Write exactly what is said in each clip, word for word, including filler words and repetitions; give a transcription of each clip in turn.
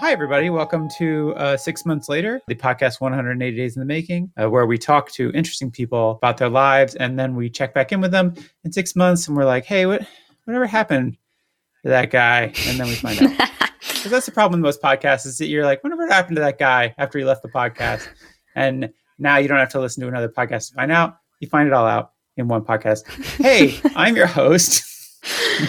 Hi, everybody. Welcome to uh, Six Months Later, the podcast one hundred eighty days in the making, uh, where we talk to interesting people about their lives, and then we check back in with them in six months, and we're like, hey, what, whatever happened to that guy? And then we find out. Because that's the problem with most podcasts is that you're like, whatever happened to that guy after he left the podcast? And now you don't have to listen to another podcast to find out. You find it all out in one podcast. Hey, I'm your host,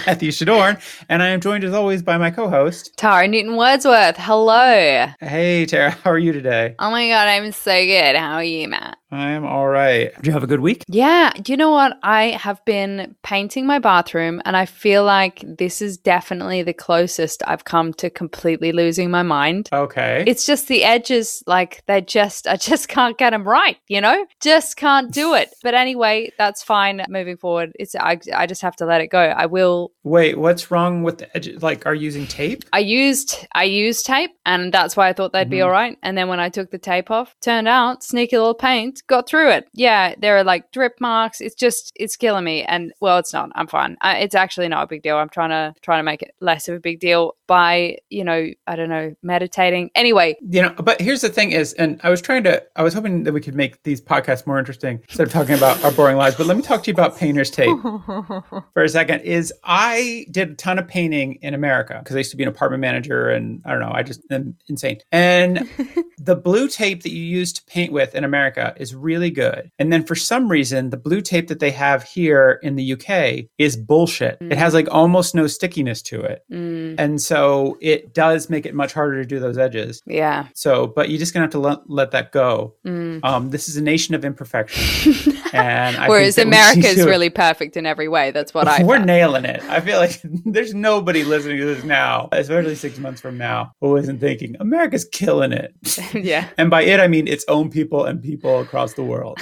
Matthew Shadorn, and I am joined as always by my co-host Tara Newton-Wordsworth. Hello. Hey Tara, how are you today? Oh my god, I'm so good. How are you, Matt? I'm all right. Did you have a good week? Yeah. Do you know what? I have been painting my bathroom, and I feel like this is definitely the closest I've come to completely losing my mind. Okay. It's just the edges, like they just, I just can't get them right, you know? Just can't do it. But anyway, that's fine. Moving forward, it's I, I just have to let it go. I will. Wait, what's wrong with the edges? Like, are you using tape? I used, I used tape, and that's why I thought they'd mm-hmm. be all right. And then when I took the tape off, turned out, sneaky little paint. Got through it. Yeah, there are like drip marks. It's just, it's killing me. And well, it's not. I'm fine. I, it's actually not a big deal. I'm trying to trying to make it less of a big deal by, you know, I don't know, meditating. Anyway, you know. But here's the thing is, and I was trying to, I was hoping that we could make these podcasts more interesting instead of talking about our boring lives. But let me talk to you about painter's tape for a second. Is I did a ton of painting in America because I used to be an apartment manager, and I don't know, I just am insane. And the blue tape that you use to paint with in America is really good. And then for some reason, the blue tape that they have here in the U K is bullshit. Mm. It has like almost no stickiness to it. Mm. And so it does make it much harder to do those edges. Yeah. So, but you're just going to have to let, let that go. Mm. Um, this is a nation of imperfection. And I Whereas America is really perfect in every way. That's what I We're found. Nailing it. I feel like there's nobody listening to this now, especially six months from now, who isn't thinking, America's killing it. Yeah. And by it, I mean its own people and people across the world.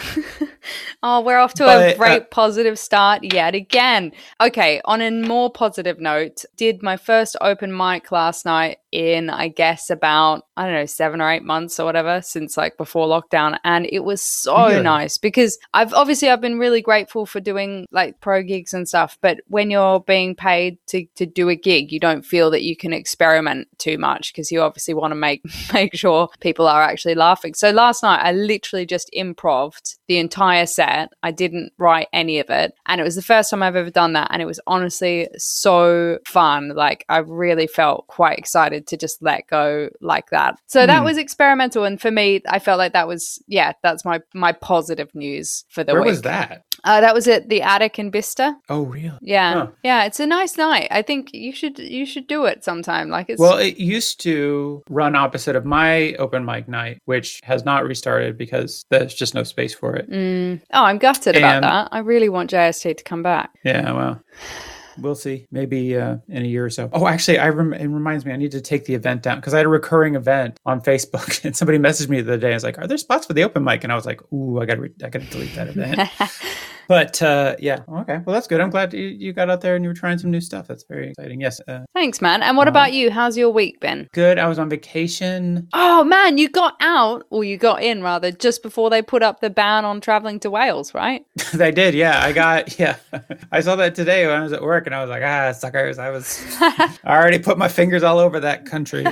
Oh, we're off to but, a great uh, positive start yet again. Okay, on a more positive note, did my first open mic last night in, I guess, about, I don't know, seven or eight months or whatever, since like before lockdown. And it was so really? nice because I've obviously I've been really grateful for doing like pro gigs and stuff. But when you're being paid to, to do a gig, you don't feel that you can experiment too much because you obviously want to make, make sure people are actually laughing. So last night, I literally just improv'd the entire set. I didn't write any of it, and it was the first time I've ever done that, and it was honestly so fun. Like, I really felt quite excited to just let go like that. So mm. that was experimental, and for me, I felt like that was, yeah, that's my my positive news for the Where week. Where was that? Uh, that was at the Attic in Bicester. Oh, really? Yeah. Huh. Yeah, it's a nice night. I think you should you should do it sometime. Like, it's Well, it used to run opposite of my open mic night, which has not restarted because there's just no space for it. Mm. Oh, I'm gutted and, about that. I really want J S T to come back. Yeah, well... We'll see. Maybe uh, in a year or so. Oh, actually, I rem- it reminds me, I need to take the event down because I had a recurring event on Facebook, and somebody messaged me the other day. I was like, are there spots for the open mic? And I was like, ooh, I got to re- I got to delete that event. But uh, yeah, okay. Well, that's good. I'm glad you, you got out there and you were trying some new stuff. That's very exciting. Yes. Uh, Thanks, man. And what uh, about you? How's your week been? Good. I was on vacation. Oh, man, you got out, or you got in rather, just before they put up the ban on traveling to Wales, right? They did. Yeah, I got, yeah. I saw that today when I was at work. And I was like, ah, suckers, I was, I already put my fingers all over that country.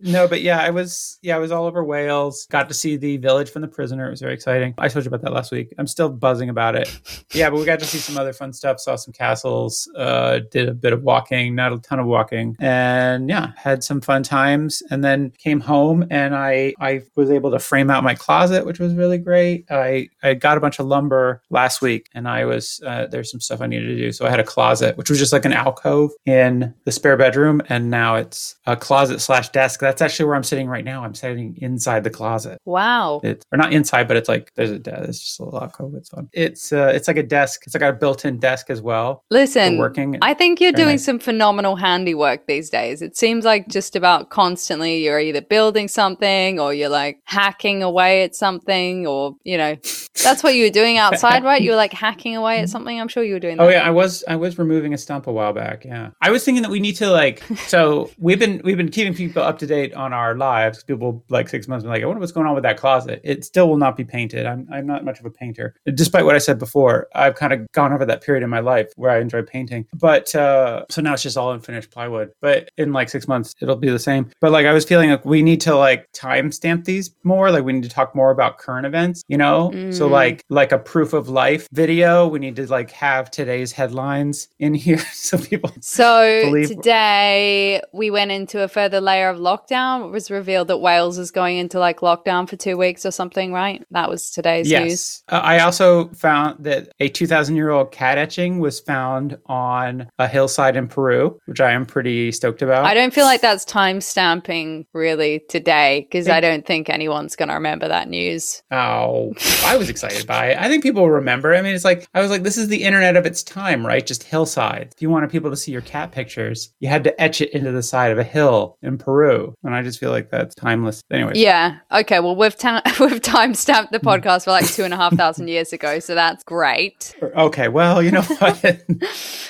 No, but yeah, I was, yeah, I was all over Wales. Got to see the village from The Prisoner. It was very exciting. I told you about that last week. I'm still buzzing about it. Yeah, but we got to see some other fun stuff. Saw some castles, uh, did a bit of walking, not a ton of walking. And yeah, had some fun times, and then came home, and I, I was able to frame out my closet, which was really great. I, I got a bunch of lumber last week, and I was, uh, there's some stuff I needed to do. So I had a closet, which was just like an alcove in the spare bedroom. And now it's a closet slash desk. That's actually where I'm sitting right now. I'm sitting inside the closet. Wow. It's, or not inside, but it's like there's a desk. It's just a lot of COVID on. It's uh, it's like a desk. It's like a built-in desk as well. Listen, working. I think you're doing nice. Some phenomenal handiwork these days. It seems like just about constantly you're either building something or you're like hacking away at something, or you know, that's what you were doing outside, right? You were like hacking away at something. I'm sure you were doing that. Oh yeah, I was I was removing a stump a while back. Yeah. I was thinking that we need to like so we've been we've been keeping people up up to date on our lives, people like six months and like, I wonder what's going on with that closet. It still will not be painted. I'm I'm not much of a painter. Despite what I said before, I've kind of gone over that period in my life where I enjoy painting. But uh, so now it's just all unfinished plywood. But in like six months, it'll be the same. But like I was feeling like we need to like timestamp these more. Like we need to talk more about current events, you know? Mm. So like like a proof of life video. We need to like have today's headlines in here so people So believe- today we went into a further layer of lockdown. It was revealed that Wales is going into like lockdown for two weeks or something, right? That was today's yes. news. Uh, I also found that a two thousand year old cat etching was found on a hillside in Peru, which I am pretty stoked about. I don't feel like that's time stamping really today because I don't think anyone's going to remember that news. Oh, I was excited by it. I think people remember. I mean, it's like, I was like, this is the internet of its time, right? Just hillside. If you wanted people to see your cat pictures, you had to etch it into the side of a hill in Peru. And I just feel like that's timeless. Anyways. Yeah. Okay. Well, we've, ta- we've timestamped the podcast for like two and a half thousand years ago. So that's great. Okay. Well, you know what?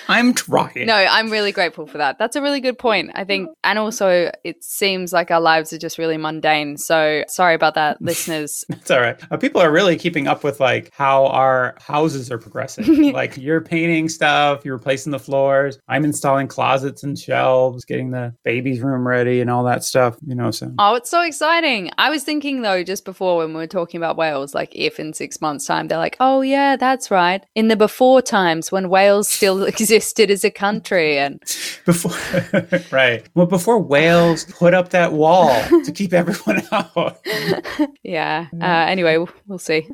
I'm trying. No, I'm really grateful for that. That's a really good point, I think. And also it seems like our lives are just really mundane. So sorry about that, listeners. It's all right. Uh, people are really keeping up with like how our houses are progressing. Like you're painting stuff, you're replacing the floors. I'm installing closets and shelves, getting the baby's room ready and all that stuff, you know. So oh, it's so exciting. I was thinking though, just before when we were talking about Wales, like if in six months time, they're like, oh yeah, that's right. In the before times when Wales still existed as a country and before, right. Well, before Wales put up that wall to keep everyone out. Yeah. Uh, anyway, we'll, we'll see.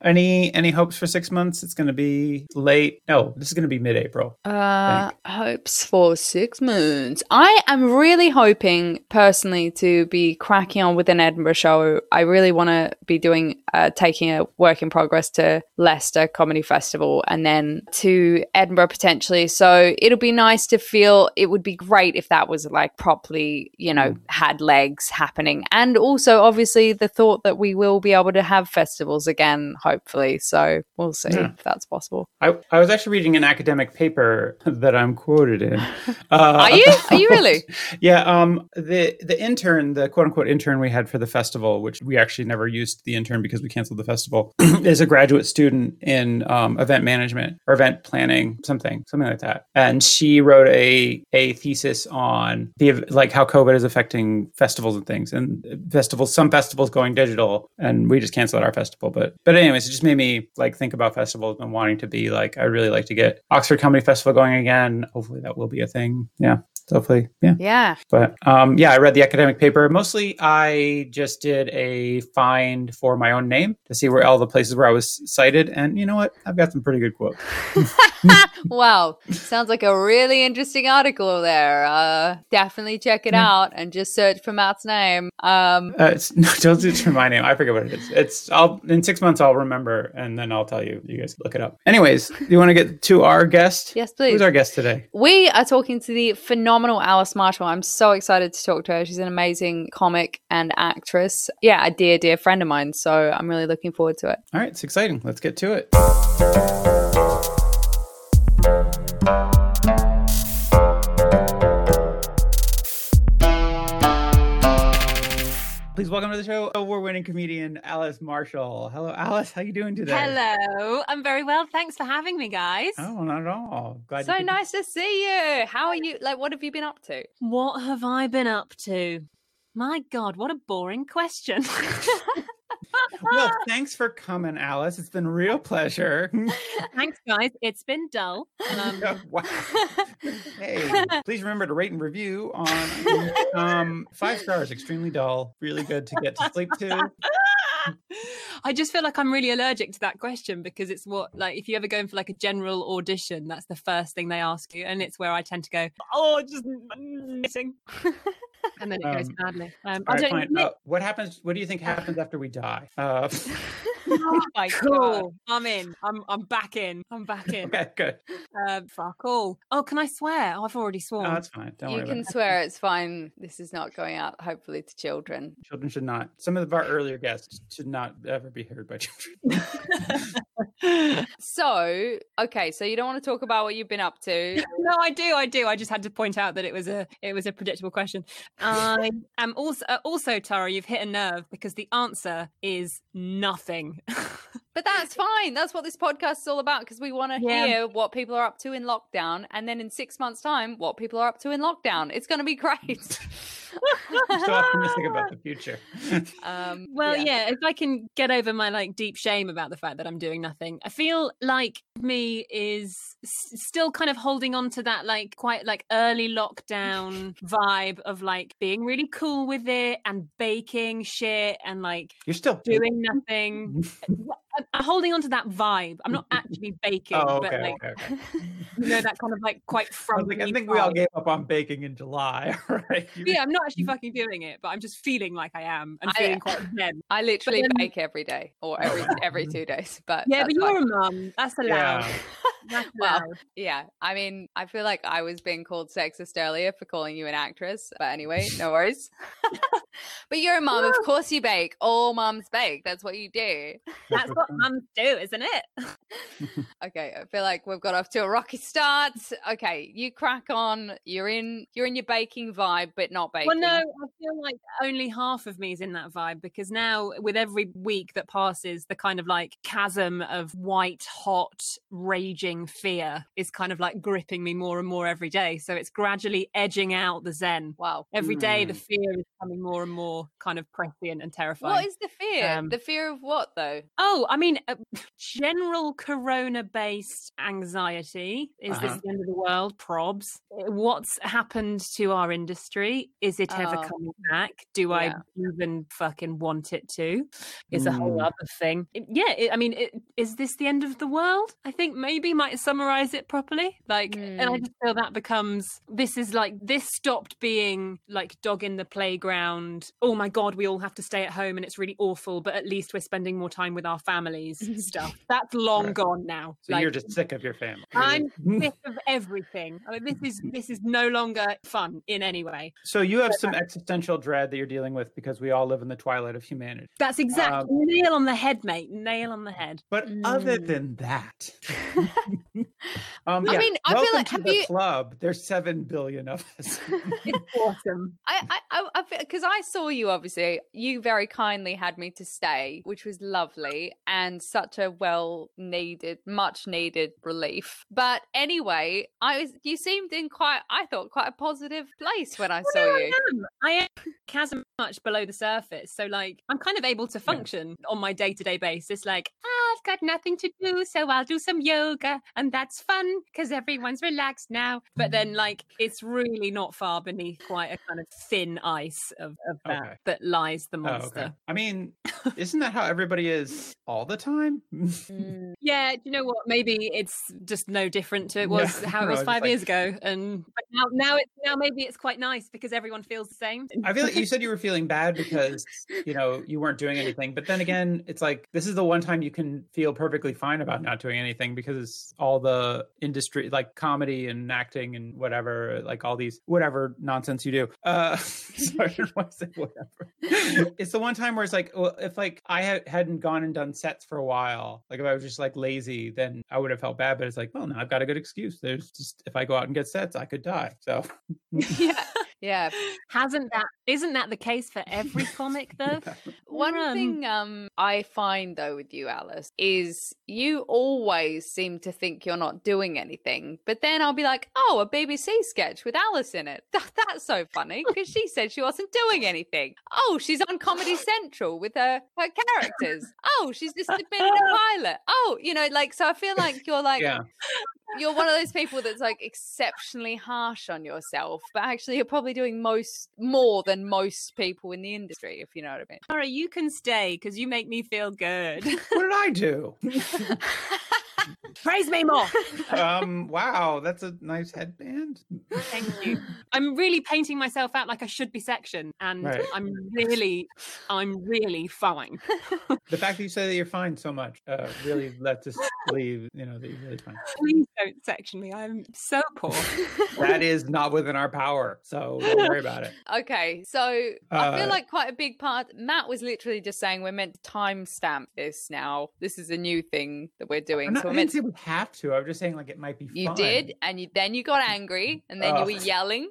Any any hopes for six months? It's going to be late. No, this is going to be mid-April. Uh, hopes for six months. I am really hoping personally to be cracking on with an Edinburgh show. I really want to be doing uh, taking a work in progress to Leicester Comedy Festival and then to Edinburgh potentially. So it'll be nice to feel. It would be great if that was like properly, you know, had legs happening. And also obviously the thought that we will be able to have festivals again, hopefully. So we'll see yeah. if that's possible. I, I was actually reading an academic paper that I'm quoted in. Uh, Are you? About, Are you really? Yeah. Um. The the intern, the quote unquote intern we had for the festival, which we actually never used the intern because we canceled the festival, is a graduate student in um, event management or event planning, something, something like that. And she wrote a a thesis on the like how COVID is affecting festivals and things, and festivals, some festivals going digital, and we just canceled our festival. But but anyway. Anyways, it just made me like think about festivals and wanting to be like, I really like to get Oxford Comedy Festival going again. Hopefully that will be a thing. Yeah. Hopefully. Yeah. Yeah. But um, yeah, I read the academic paper. Mostly I just did a find for my own name to see where all the places where I was cited. And you know what? I've got some pretty good quotes. Wow. Sounds like a really interesting article there. Uh, definitely check it yeah. out and just search for Matt's name. Um, uh, it's, no, don't search for my name. I forget what it is. It's I'll, in six months, I'll remember and then I'll tell you. You guys look it up. Anyways, do you want to get to our guest? Yes, please. Who's our guest today? We are talking to the phenomenal Alice Marshall. I'm so excited to talk to her. She's an amazing comic and actress. Yeah, a dear, dear friend of mine. So I'm really looking forward to it. All right, it's exciting. Let's get to it. Please welcome to the show award-winning comedian Alice Marshall. Hello, Alice. How are you doing today? Hello. I'm very well. Thanks for having me, guys. Oh, not at all. Glad so nice it. to see you. How are you? Like, what have you been up to? What have I been up to? My God, what a boring question. Well, thanks for coming, Alice. It's been a real pleasure. Thanks, guys. It's been dull. Um... Oh, wow. Hey, please remember to rate and review on um, five stars. Extremely dull. Really good to get to sleep to. I just feel like I'm really allergic to that question because it's what, like, if you ever go in for like a general audition, that's the first thing they ask you, and it's where I tend to go, oh, just missing. And then it goes um, badly. Um, I right, don't, uh, what happens? What do you think happens after we die? Uh, Oh, my cool. God. I'm in. I'm I'm back in. I'm back in. Okay, good. Uh, fuck all. Oh, can I swear? Oh, I've already sworn. Oh, that's fine. Don't you worry can about swear. It. It's fine. This is not going out, hopefully, to children. Children should not. Some of our earlier guests should not ever be heard by children. So, okay. So you don't want to talk about what you've been up to? No, I do. I do. I just had to point out that it was a it was a predictable question. I am also uh, also Tara. You've hit a nerve because the answer is nothing. But that's fine. That's what this podcast is all about, because we want to yeah. hear what people are up to in lockdown, and then in six months' time, what people are up to in lockdown. It's going to be great. I'm so optimistic about the future. Um, well, yeah. yeah, if I can get over my like deep shame about the fact that I'm doing nothing, I feel like me is s- still kind of holding on to that like quite like early lockdown vibe of like being really cool with it and baking shit and like you're still doing nothing. I'm holding on to that vibe. I'm not actually baking, oh, okay, but like okay, okay. you know, that kind of like quite frumpy. I, like, I think vibe. We all gave up on baking in July, right? You... Yeah, I'm not actually fucking doing it, but I'm just feeling like I am and I, feeling quite zen. I literally then... bake every day or every every two days. But yeah, but you're like... a mum. That's allowed. Yeah. That's well, allowed. Yeah. I mean, I feel like I was being called sexist earlier for calling you an actress, but anyway, no worries. But you're a mum. Of course, you bake. All mums bake. That's what you do. That's what mums do, isn't it? Okay, I feel like we've got off to a rocky start. Okay, you crack on. You're in. You're in your baking vibe, but not baking. Well, no, I feel like only half of me is in that vibe, because now with every week that passes, the kind of like chasm of white hot raging fear is kind of like gripping me more and more every day. So it's gradually edging out the zen. Wow. Every mm. day the fear is becoming more and more kind of prescient and terrifying. What is the fear? Um, the fear of what though? Oh, I mean, uh, general corona-based anxiety. Is uh-huh. this the end of the world? Probs. What's happened to our industry? Is it oh. ever coming back? Do yeah. I even fucking want it to? Is mm. a whole other thing. It, yeah, it, I mean, it, is this the end of the world? I think maybe might summarize it properly. Like, mm. and I just feel that becomes, this is like, this stopped being like dog in the playground. Oh my God, we all have to stay at home and it's really awful, but at least we're spending more time with our family. Families stuff that's long right. gone now. So like, you're just sick of your family. I'm sick of everything. I mean, this is this is no longer fun in any way. So you have but some existential dread that you're dealing with because we all live in the twilight of humanity. That's exactly um, nail on the head, mate. Nail on the head. But mm. other than that, um, yeah. I mean, I welcome feel like have to the you... club. There's seven billion of us. It's awesome. I I because I, I, I saw you obviously. You very kindly had me to stay, which was lovely. And such a well-needed, much-needed relief. But anyway, I was—you seemed in quite—I thought quite a positive place when I well, saw no, you. I am. I am chasm much below the surface, so like I'm kind of able to function yeah. on my day-to-day basis. Like oh, I've got nothing to do, so I'll do some yoga, and that's fun because everyone's relaxed now. But then, like, it's really not far beneath quite a kind of thin ice of, of that okay. that lies the monster. Oh, okay. I mean, isn't that how everybody is? All the time? mm. Yeah, do you know what? Maybe it's just no different to it was yeah, how it was no, five like... years ago, and but now now it's now maybe it's quite nice because everyone feels the same. I feel like you said you were feeling bad because you know you weren't doing anything, but then again, it's like this is the one time you can feel perfectly fine about not doing anything because all the industry, like comedy and acting and whatever, like all these whatever nonsense you do. Uh, sorry, I said whatever. It's the one time where it's like, well, if like I ha- hadn't gone and done sets for a while, like if I was just like lazy, then I would have felt bad, but it's like, well, no, I've got a good excuse. There's just, if I go out and get sets, I could die. So yeah yeah hasn't that isn't that the case for every comic though? yeah. One um, thing um I find though with you, Alice, is you always seem to think you're not doing anything, but then I'll be like, oh, a B B C sketch with Alice in it, that, that's so funny because she said she wasn't doing anything. Oh, she's on Comedy Central with her her characters. Oh, she's just submitted a pilot. Oh, you know, like, so I feel like you're like yeah. you're one of those people that's like exceptionally harsh on yourself, but actually you're probably doing most more than most people in the industry, if you know what I mean. Tara, you can stay because you make me feel good. What did I do? Praise me more. um, wow, that's a nice headband. Thank you. I'm really painting myself out like I should be sectioned, and right. I'm really, I'm really fine. The fact that you say that you're fine so much uh, really lets us believe, you know, that you're really fine. Please don't section me. I'm so poor. That is not within our power, so don't worry about it. Okay, so uh, I feel like quite a big part. Matt was literally just saying we're meant to timestamp this now. This is a new thing that we're doing. I'm not, so we're meant to. Have to. I was just saying, like, it might be fun. You did, and you, then you got angry, and then oh. you were yelling.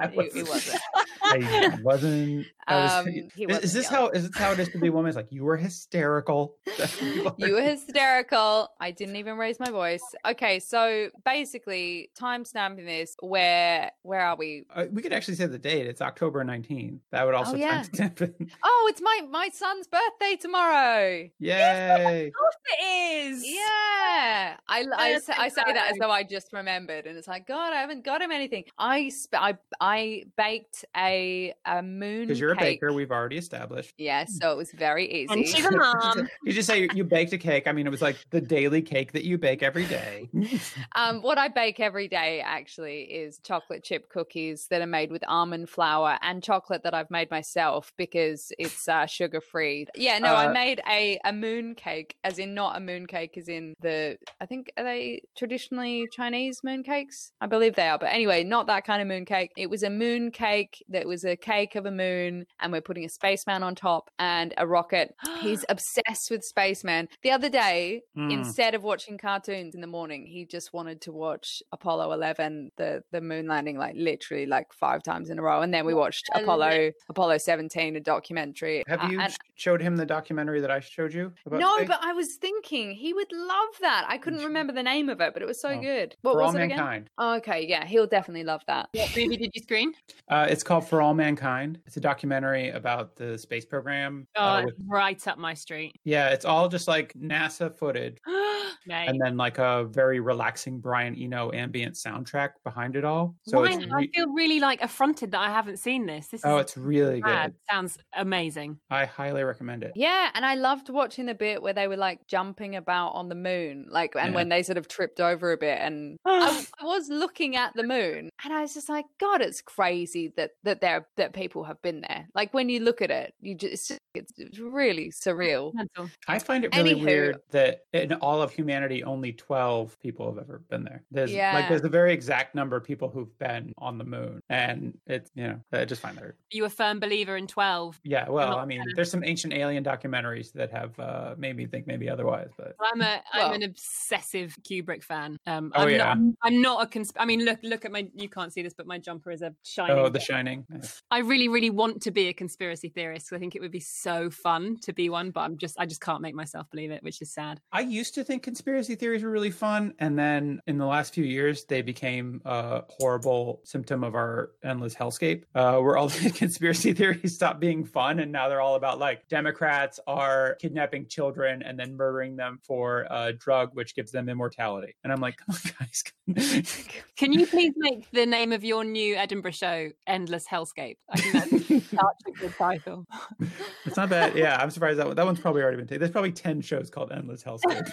I wasn't. You, wasn't. I wasn't, I was, um, he wasn't is, is this yelling. How? Is this how it is to be a woman? It's like you were hysterical. you, were. you were hysterical. I didn't even raise my voice. Okay, so basically, time stamping this. Where where are we? Uh, we could actually say the date. It's October nineteenth. That would also oh, yeah. time stamp it. Oh, it's my my son's birthday tomorrow. Yay! Yes, of course it is. Yeah. I, I, I say that as though I just remembered, and it's like, God, I haven't got him anything. I sp- I, I baked a, a moon because you're cake. A baker, we've already established. Yes, yeah, so it was very easy. And she's a mom. You just say you baked a cake. I mean, it was like the daily cake that you bake every day. um, what I bake every day, actually, is chocolate chip cookies that are made with almond flour and chocolate that I've made myself because it's uh, sugar-free. Yeah, no, uh, I made a, a moon cake, as in not a moon cake, as in the... I think are they traditionally Chinese mooncakes? I believe they are. But anyway, not that kind of mooncake. It was a mooncake that was a cake of a moon, and we're putting a spaceman on top and a rocket. He's obsessed with spaceman. The other day, mm. instead of watching cartoons in the morning, he just wanted to watch Apollo eleven, the, the moon landing, like literally like five times in a row. And then we watched Apollo Apollo seventeen, a documentary. Have you uh, and- showed him the documentary that I showed you? About no, space? But I was thinking he would love that. I couldn't remember the name of it, but it was so oh, good. What For was All it Mankind. Again? Oh, okay, yeah, he'll definitely love that. What movie did you screen? Uh, it's called For All Mankind. It's a documentary about the space program. Oh, uh, with... right up my street. Yeah, it's all just like NASA footage. Nice. And then like a very relaxing Brian Eno ambient soundtrack behind it all. So Why, it's re- I feel really like affronted that I haven't seen this. This is oh, it's really bad. Good. Sounds amazing. I highly recommend it. Yeah, and I loved watching the bit where they were like jumping about on the moon, like. And yeah. when they sort of tripped over a bit, and I, I was looking at the moon, and I was just like, God, it's crazy that that there that people have been there. Like when you look at it, you just it's, it's really surreal. I find it really Anywho, weird that in all of humanity, only twelve people have ever been there. There's yeah. like there's a very exact number of people who've been on the moon, and it's you know I just find that. Weird. Are you a firm believer in twelve? Yeah, well, I mean, ten. There's some ancient alien documentaries that have uh, made me think maybe otherwise, but well, I'm a I'm well, an obs- obsessive Kubrick fan. Um, oh, I'm, yeah. not, I'm, I'm not a consp- I mean, look, look at my, you can't see this, but my jumper is a Shining. Oh, the thing. Shining. Nice. I really, really want to be a conspiracy theorist. I think it would be so fun to be one, but I'm just, I just can't make myself believe it, which is sad. I used to think conspiracy theories were really fun. And then in the last few years, they became a horrible symptom of our endless hellscape, uh, where all the conspiracy theories stopped being fun. And now they're all about like Democrats are kidnapping children and then murdering them for a drug, which gives them immortality. And I'm like, come on, guys. Can you please make the name of your new Edinburgh show Endless Hellscape? I think that's such a good title. It's not bad. Yeah, I'm surprised that one, that one's probably already been taken. There's probably ten shows called Endless Hellscape.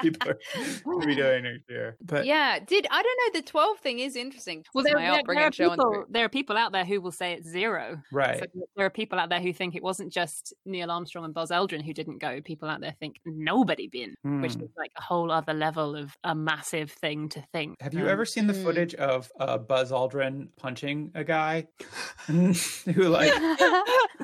People are going to be doing next year. But yeah, did I don't know. The twelve thing is interesting. Well, there, there, there, are people, there are people out there who will say it's zero. Right. So there are people out there who think it wasn't just Neil Armstrong and Buzz Aldrin who didn't go. People out there think nobody been, mm. which is like a whole other level of a massive thing to think. Have you um, ever seen the footage of uh, Buzz Aldrin punching a guy who like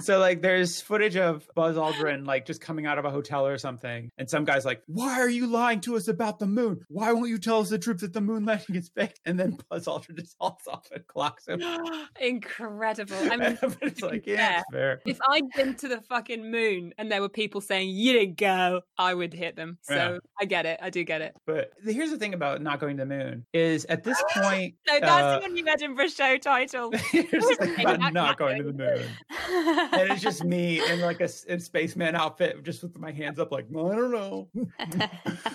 so like there's footage of Buzz Aldrin like just coming out of a hotel or something, and some guy's like, why are you lying to us about the moon? Why won't you tell us the truth that the moon landing is fake? And then Buzz Aldrin just hauls off and clocks him. Incredible. I mean, it's like, yeah, it's fair. If I'd been to the fucking moon and there were people saying you didn't go, I would hit them. So yeah. I get it. I do get it. But here's the thing about not going to the moon is at this point. No, that's uh, the new Edinburgh show title. It's like about not going to the moon. And it's just me in like a, a spaceman outfit, just with my hands up like, I don't know.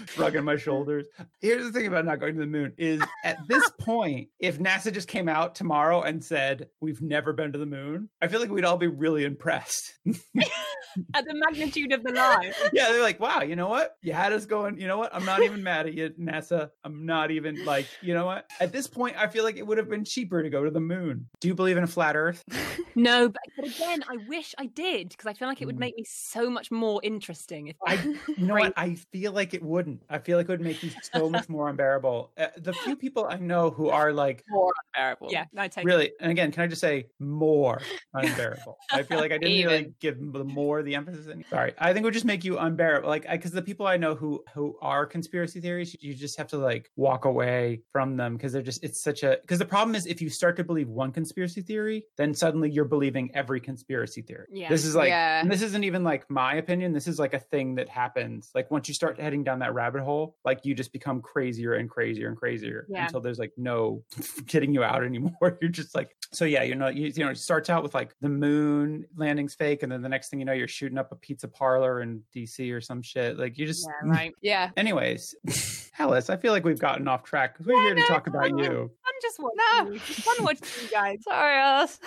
Shrugging my shoulders. Here's the thing about not going to the moon is at this point, if NASA just came out tomorrow and said, we've never been to the moon, I feel like we'd all be really impressed. at the magnitude of the lie. Yeah, they're like, wow, you know what? You had us going, you know what? I'm not even mad at you, NASA. I'm not even like, you know what? At this point, I feel like it would have been cheaper to go to the moon. Do you believe in a flat earth? No, but, but again, I wish I did, because I feel like it would make me so much more interesting. If I, you know what? I feel like it wouldn't. I feel like it would make me so much more unbearable. Uh, the few people I know who are like... More unbearable. Yeah, no, I take really, it. And again, can I just say more unbearable? I feel like I didn't even. Really give the more the emphasis. In. Sorry. I think it would just make you unbearable. Like, because the people I know who who are conspiracy theories, you just have to like walk away from them, because they're just, it's such a, because the problem is if you start to believe one conspiracy theory, then suddenly you're believing every conspiracy theory. Yeah. This is like, yeah. And this isn't even like my opinion. This is like a thing that happens. Like once you start heading down that rabbit hole, like you just become crazier and crazier and crazier yeah. until there's like no getting you out anymore. You're just like, so yeah, you know, you, you know, it starts out with like the moon landing's fake. And then the next thing you know, you're shooting up a pizza parlor in D C or some shit. Like you just, yeah, right. yeah. Anyways, Alice, I feel like we've gotten off track. We're yeah, here to no, talk no, about no. you. I'm just watching no. you. I'm watching you guys. Sorry, Alice.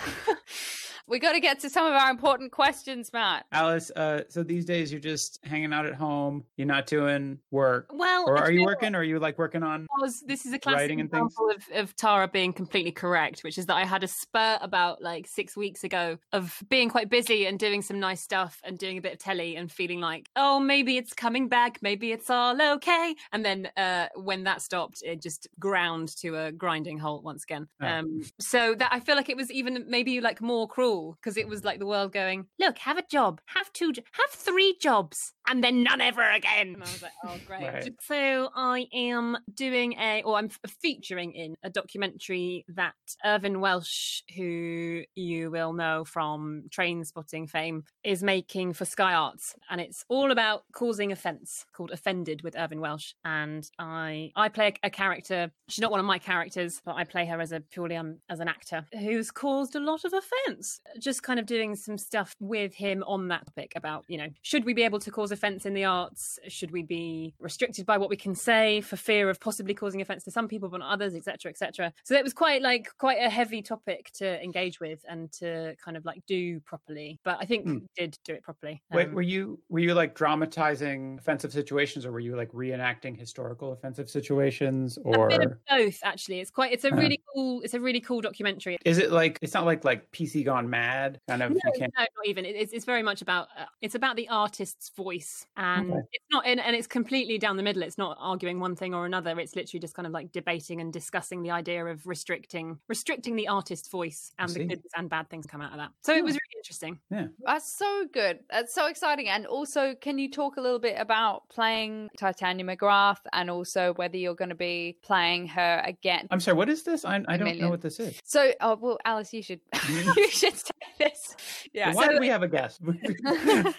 We got to get to some of our important questions, Matt. Alice, uh, so these days you're just hanging out at home. You're not doing work. Well, or are you working? Or are you like working on was, this is a classic example of, of Tara being completely correct, which is that I had a spurt about like six weeks ago of being quite busy and doing some nice stuff and doing a bit of telly and feeling like, oh, maybe it's coming back. Maybe it's all okay. And then uh, when that stopped, it just ground to a grinding halt once again. Oh. Um, so that I feel like it was even maybe like more cruel, because it was like the world going, look, have a job, have two, have three jobs, and then none ever again. And I was like, oh, great. Right. So I am doing a, or I'm featuring in a documentary that Irvine Welsh, who you will know from Train Spotting fame, is making for Sky Arts. And it's all about causing offence, called Offended with Irvine Welsh. And I I play a character, she's not one of my characters, but I play her as a purely um, as an actor, who's caused a lot of offence. Just kind of doing some stuff with him on that topic about, you know, should we be able to cause offence in the arts? Should we be restricted by what we can say for fear of possibly causing offence to some people but not others, et cetera, et cetera? So it was quite like quite a heavy topic to engage with and to kind of like do properly. But I think mm. we did do it properly. Um, Wait, were you were you like dramatizing offensive situations, or were you like reenacting historical offensive situations, or a bit of both? Actually, it's quite it's a really uh-huh. cool it's a really cool documentary. Is it like it's not like like P C Gone Mad? Mad, kind of no, you can't... no, not even. It's it's very much about uh, it's about the artist's voice, and okay. it's not and, and it's completely down the middle. It's not arguing one thing or another. It's literally just kind of like debating and discussing the idea of restricting restricting the artist's voice, and the good and bad things come out of that. So yeah. It was really interesting. Yeah, that's so good. That's so exciting. And also, can you talk a little bit about playing Titania McGrath, and also whether you're going to be playing her again? I'm sorry, what is this? I I don't know what this is. So, oh well, Alice, you should you should. This. Yeah. Why so, do we have a guest? The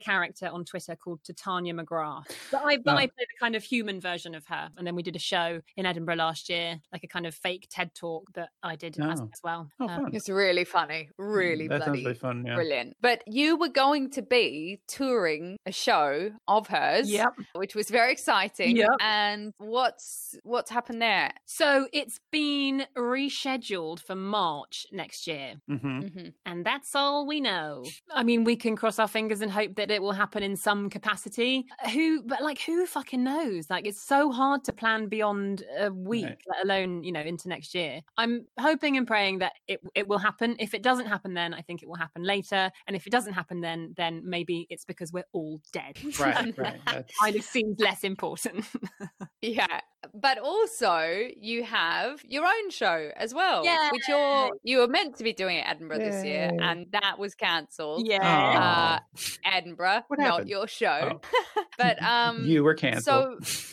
character on Twitter called Titania McGrath. But I, but oh. I played a kind of human version of her. And then we did a show in Edinburgh last year, like a kind of fake TED talk that I did oh. as, as well. Oh, um, it's really funny. Really mm, bloody really fun, yeah. brilliant. But you were going to be touring a show of hers, yep. which was very exciting. Yep. And what's what's happened there? So it's been rescheduled for March next year. Mm-hmm. Mm-hmm. And that's all we know. I mean, we can cross our fingers and hope that it will happen in some capacity. Who, but like, who fucking knows? Like, it's so hard to plan beyond a week, right. let alone, you know, into next year. I'm hoping and praying that it it will happen. If it doesn't happen then, I think it will happen later. And if it doesn't happen then, then maybe it's because we're all dead. Right, right. That kind of seems less important. Yeah. But also, you have your own show as well, yeah. which you're you were meant to be doing at Edinburgh Yay. this year, and that was cancelled. Yeah, uh, Edinburgh, what not happened? Your show, oh. but um, you were cancelled. So,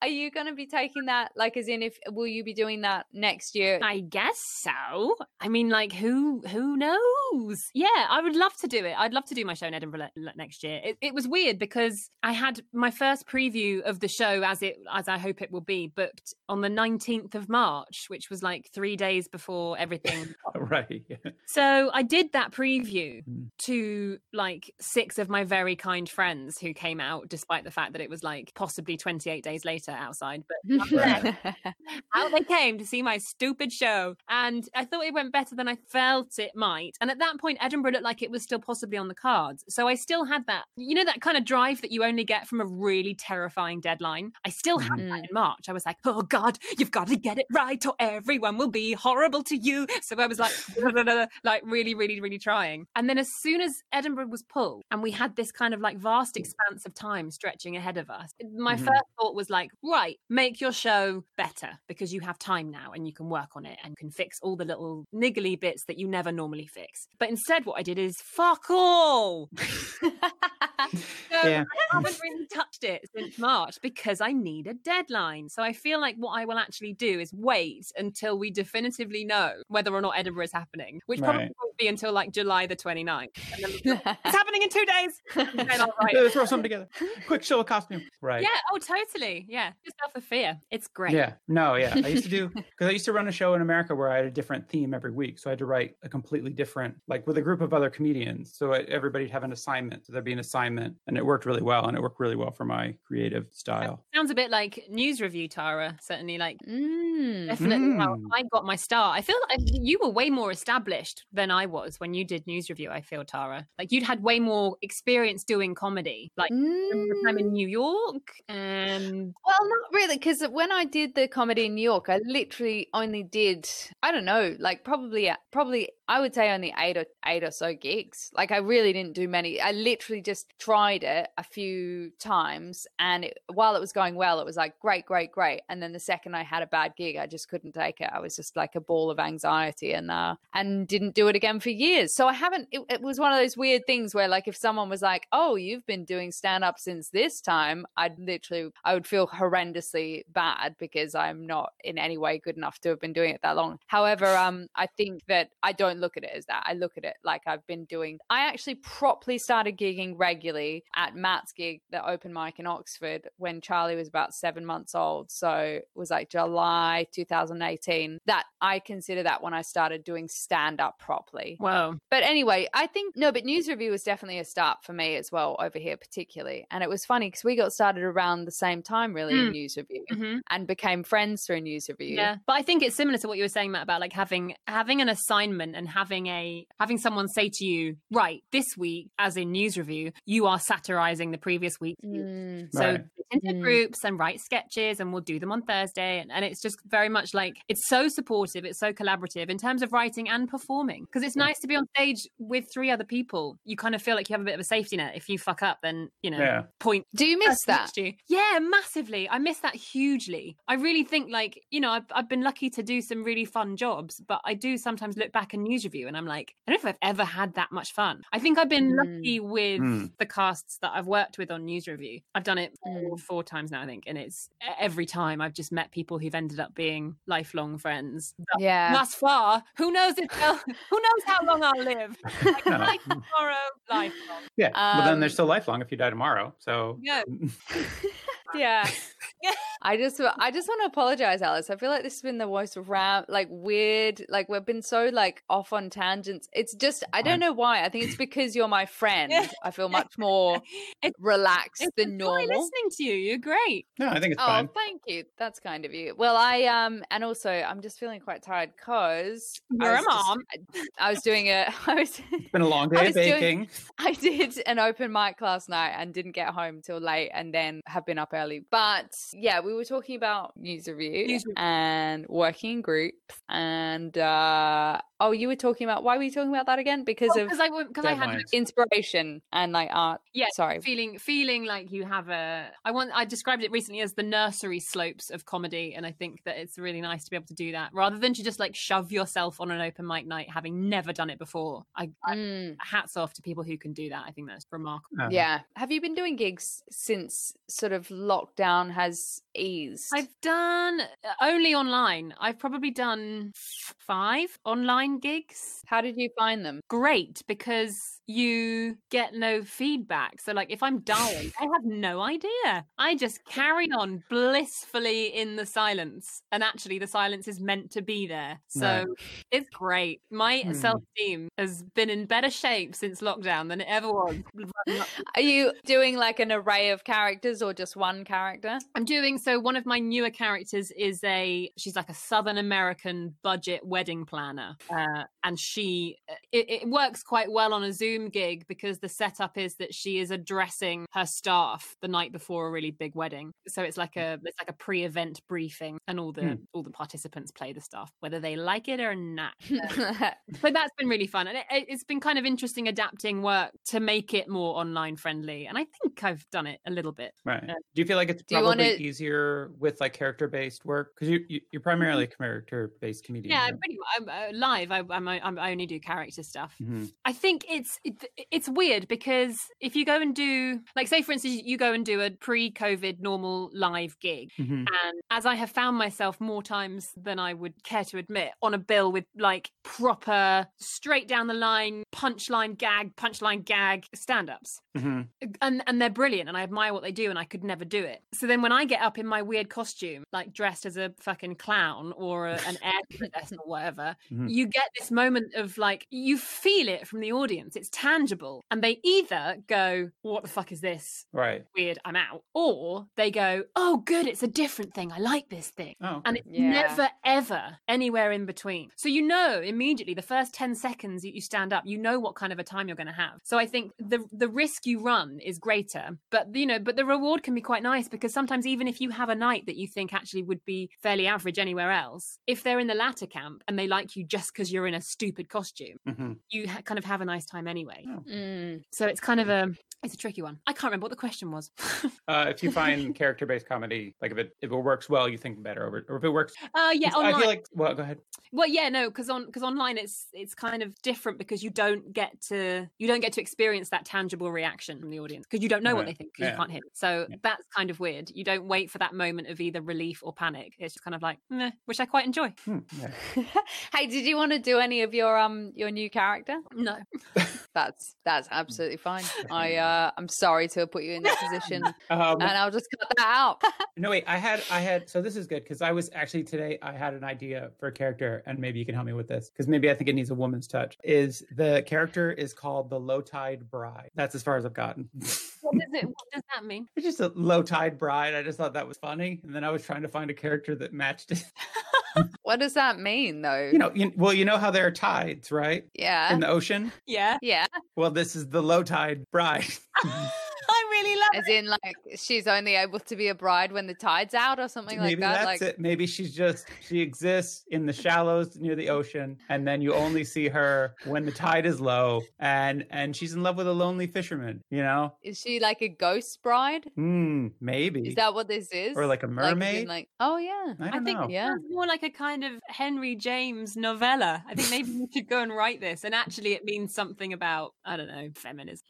are you going to be taking that? Like, as in, if will you be doing that next year? I guess so. I mean, like, who who knows? Yeah, I would love to do it. I'd love to do my show in Edinburgh le- next year. It, it was weird because I had my first preview of the show as it. As I hope it will be, booked on the nineteenth of March, which was like three days before everything. Right. Yeah. So I did that preview mm. to like six of my very kind friends who came out, despite the fact that it was like possibly twenty-eight days later. theatre outside, but right. out they came to see my stupid show. And I thought it went better than I felt it might. And at that point, Edinburgh looked like it was still possibly on the cards. So I still had that, you know, that kind of drive that you only get from a really terrifying deadline. I still had mm. that in March. I was like, oh God, you've got to get it right or everyone will be horrible to you. So I was like, like really, really, really trying. And then as soon as Edinburgh was pulled and we had this kind of like vast expanse of time stretching ahead of us, my mm-hmm. first thought was like, right, make your show better because you have time now and you can work on it and can fix all the little niggly bits that you never normally fix. But instead what I did is fuck all. so yeah. I haven't really touched it since March because I need a deadline. So I feel like what I will actually do is wait until we definitively know whether or not Edinburgh is happening, which right. probably won't be until like July the twenty-ninth. And then we'll go, it's happening in two days. Then I'll write. Throw something together. Quick show of costume. Right. Yeah. Oh, totally. Yeah. Just off of fear. It's great. Yeah. No, yeah. I used to do, because I used to run a show in America where I had a different theme every week. So I had to write a completely different, like with a group of other comedians. So everybody'd have an assignment. So there'd be an assignment and it worked really well. And it worked really well for my creative style. That sounds a bit like news review, Tara. Certainly like, mm, definitely mm. how I got my start. I feel like you were way more established than I was when you did news review, I feel, Tara. Like you'd had way more experience doing comedy. Like mm. your time in New York and... Well, not really, because when I did the comedy in New York, I literally only did, I don't know, like probably, probably I would say only eight or eight or so gigs. Like I really didn't do many. I literally just tried it a few times and it, while it was going well, it was like, great, great, great. And then the second I had a bad gig, I just couldn't take it. I was just like a ball of anxiety and uh, and didn't do it again for years. So I haven't, it, it was one of those weird things where like if someone was like, oh, you've been doing stand-up since this time, I'd literally, I would feel horrendously bad because I'm not in any way good enough to have been doing it that long. However, um, I think that I don't look at it as that. I look at it like I've been doing, I actually properly started gigging regularly at Matt's gig, the open mic in Oxford, when Charlie was about seven months old. So it was like July two thousand eighteen that I consider that when I started doing stand-up properly. Wow. But anyway, I think, no, but news review was definitely a start for me as well over here particularly. And it was funny because we got started around the same time really mm. in news review mm-hmm. and became friends through news review. Yeah. But I think it's similar to what you were saying, Matt, about like having having an assignment and having a having someone say to you, right, this week, as in news review, you are satirizing the previous week. Mm. So right. into mm. groups and write sketches and we'll do them on Thursday. And, and it's just very much like, it's so supportive, it's so collaborative in terms of writing and performing. Because it's yeah. nice to be on stage with three other people. You kind of feel like you have a bit of a safety net. If you fuck up, then, you know, yeah. point. Do you miss that? You. Yeah, massively. I miss that hugely. I really think like, you know, I've, I've been lucky to do some really fun jobs, but I do sometimes look back in news review and I'm like, I don't know if I've ever had that much fun. I think I've been mm. lucky with mm. the casts that I've worked with on news review. I've done it four, four times now, I think. And it's every time I've just met people who've ended up being lifelong friends. But yeah. Thus far, who knows if who knows how long I'll live. Like, no. Life tomorrow, lifelong. Yeah, um, but then they're still lifelong if you die tomorrow. So no. yeah. I just I just want to apologize, Alice. I feel like this has been the most round, like weird, like we've been so like off on tangents. It's just, I don't know why. I think it's because you're my friend. I feel much more it's, relaxed it's than normal. Listening to you. You're great. No, I think it's oh, fine. Oh, thank you. That's kind of you. Well, I, um, and also I'm just feeling quite tired because I was, just, I, I was doing a, I was, it's been a long day I baking. Doing, I did an open mic last night and didn't get home till late and then have been up early. But yeah, we We were talking about news review, news review and working in groups and uh oh, you were talking about, why were you talking about that again? Because oh, of because I, because I had inspiration and like art. Yeah, sorry. Feeling feeling like you have a, I want, I described it recently as the nursery slopes of comedy. And I think that it's really nice to be able to do that rather than to just like shove yourself on an open mic night having never done it before. I, mm. I hats off to people who can do that. I think that's remarkable. Uh-huh. Yeah. Have you been doing gigs since sort of lockdown has eased? I've done only online. I've probably done five online gigs. How did you find them? Great, because you get no feedback. So, like, if I'm dying, I have no idea. I just carry on blissfully in the silence. And actually, the silence is meant to be there. So no. It's great. My mm. self-esteem has been in better shape since lockdown than it ever was. Are you doing, like, an array of characters or just one character? I'm doing, so one of my newer characters is a, she's like a Southern American budget wedding planner. Uh, and she, it, it works quite well on a Zoom gig because the setup is that she is addressing her staff the night before a really big wedding. So it's like a it's like a pre-event briefing, and all the mm. all the participants play the stuff, whether they like it or not. But that's been really fun, and it, it's been kind of interesting adapting work to make it more online friendly. And I think I've done it a little bit. Right. Uh, do you feel like it's probably wanna... easier with like character-based work, because you, you you're primarily character-based comedian? Yeah, right? pretty much. I'm, uh, live. I I'm, I'm, I only do character stuff. Mm-hmm. I think it's it, it's weird because if you go and do, like, say for instance, you go and do a pre-COVID normal live gig, mm-hmm. and as I have found myself more times than I would care to admit on a bill with like proper straight down the line punchline gag punchline gag stand-ups, mm-hmm. and and they're brilliant and I admire what they do, and I could never do it. So then when I get up in my weird costume, like dressed as a fucking clown or a, an air princess or whatever, mm-hmm. you get this moment of like, you feel it from the audience, it's tangible, and they either go, what the fuck is this, right, weird, I'm out, or they go, oh good, it's a different thing, I like this thing. Oh, okay. And it's yeah. never ever anywhere in between. So you know immediately the first ten seconds that you stand up, you know what kind of a time you're going to have. So I think the the risk you run is greater, but you know, but the reward can be quite nice, because sometimes even if you have a night that you think actually would be fairly average anywhere else, if they're in the latter camp and they like you just because you're in a stupid costume, mm-hmm. you ha- kind of have a nice time anyway. Oh. Mm. So it's kind of a it's a tricky one. I can't remember what the question was. uh, if you find character-based comedy, like if it if it works well, you think better over, or if it works. Uh, yeah, online. I feel like. Well, go ahead. Well, yeah, no, because on because online it's it's kind of different, because you don't get to you don't get to experience that tangible reaction from the audience, because you don't know right. what they think, because yeah. you can't hear it. So yeah. that's kind of weird. You don't wait for that moment of either relief or panic. It's just kind of like, meh, which I quite enjoy. Hmm. Yeah. Hey, did you want to do any of your um your new character? No. That's that's absolutely fine. I uh, I'm sorry to have put you in that position, um, and I'll just cut that out. No wait, I had I had so this is good, because I was actually today I had an idea for a character, and maybe you can help me with this, because maybe I think it needs a woman's touch. Is the character is called the Low Tide Bride? That's as far as I've gotten. What does it? What does that mean? It's just a low tide bride. I just thought that was funny, and then I was trying to find a character that matched it. What does that mean, though? You know, you, well, you know how there are tides, right? Yeah. In the ocean. Yeah. Yeah. Well, this is the low tide bride. I really love As it. As in, like, she's only able to be a bride when the tide's out or something Maybe like that. Maybe that's like... it. Maybe she's just, she exists in the shallows near the ocean, and then you only see her when the tide is low, and, and she's in love with a lonely fisherman, you know? Is she like a ghost bride? Mm, maybe. Is that what this is? Or like a mermaid? Like, like oh, yeah. I, don't I think know. Yeah. It's more like a kind of Henry James novella. I think maybe you should go and write this, and actually it means something about, I don't know, feminism.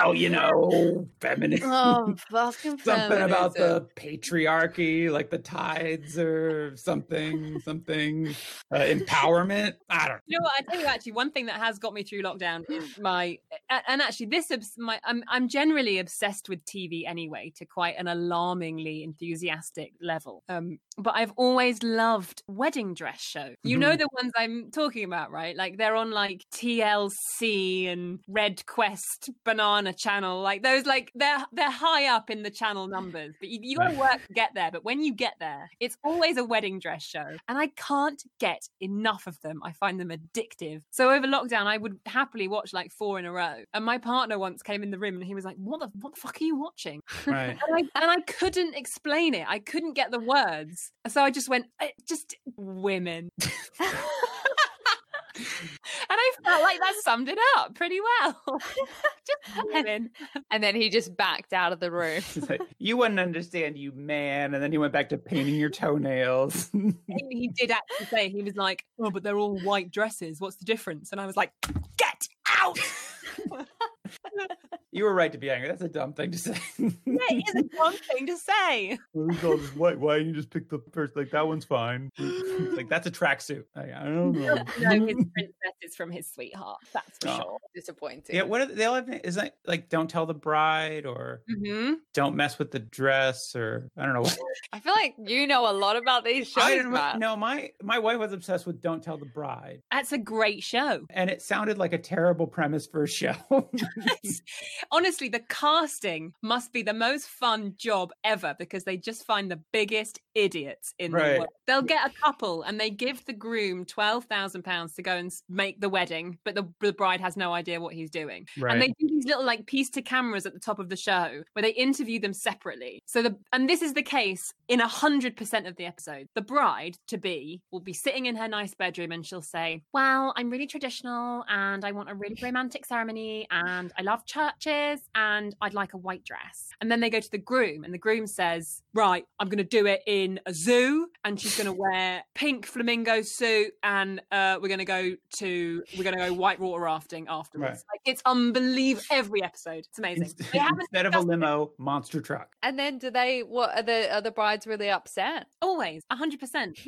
Oh, you know, feminism. Oh, fucking feminism. Something about the patriarchy, like the tides or something, something. Uh, empowerment. I don't know. You know what? I tell you actually, one thing that has got me through lockdown is my, and actually this, my, I'm, I'm generally obsessed with T V anyway, to quite an alarmingly enthusiastic level. Um, but I've always loved wedding dress shows. You mm-hmm. know the ones I'm talking about, right? Like they're on like T L C and Red Quest Banana Channel, like those, like they're they're high up in the channel numbers, but you, you gotta work to get there. But when you get there, it's always a wedding dress show, and I can't get enough of them. I find them addictive. So over lockdown, I would happily watch like four in a row. And my partner once came in the room and he was like, "What the what the fuck are you watching?" Right. and, I, and I couldn't explain it. I couldn't get the words. So I just went, just women. And I felt like that summed it up pretty well. Just women. And then he just backed out of the room. Like, you wouldn't understand, you man. And then he went back to painting your toenails. He did actually say, he was like, oh, but they're all white dresses. What's the difference? And I was like, get out. You were right to be angry. That's a dumb thing to say. Yeah, it is a dumb thing to say. Why, why you just pick the first? Like, that one's fine. Like, that's a tracksuit. Like, I don't know. No, his princess is from his sweetheart. That's for oh. sure. Disappointing. Yeah, what are they, they all have? Is that like Don't Tell the Bride or mm-hmm. Don't Mess with the Dress or I don't know. I feel like you know a lot about these shows. I didn't, no, my my wife was obsessed with Don't Tell the Bride. That's a great show. And it sounded like a terrible premise for a show. Honestly, the casting must be the most fun job ever because they just find the biggest idiots in right. the world. They'll get a couple and they give the groom twelve thousand pounds to go and make the wedding, but the, the bride has no idea what he's doing. Right. And they do these little like piece to cameras at the top of the show where they interview them separately. So the and this is the case in one hundred percent of the episode. The bride-to-be will be sitting in her nice bedroom and she'll say, well, I'm really traditional and I want a really romantic ceremony and I love church and I'd like a white dress. And then they go to the groom and the groom says, right, I'm going to do it in a zoo and she's going to wear pink flamingo suit and uh, we're going to go to, we're going to go white water rafting afterwards. Right. Like, it's unbelievable. Every episode. It's amazing. Instead, instead of a limo, it. monster truck. And then do they, what are the, are the brides really upset? Always, one hundred percent.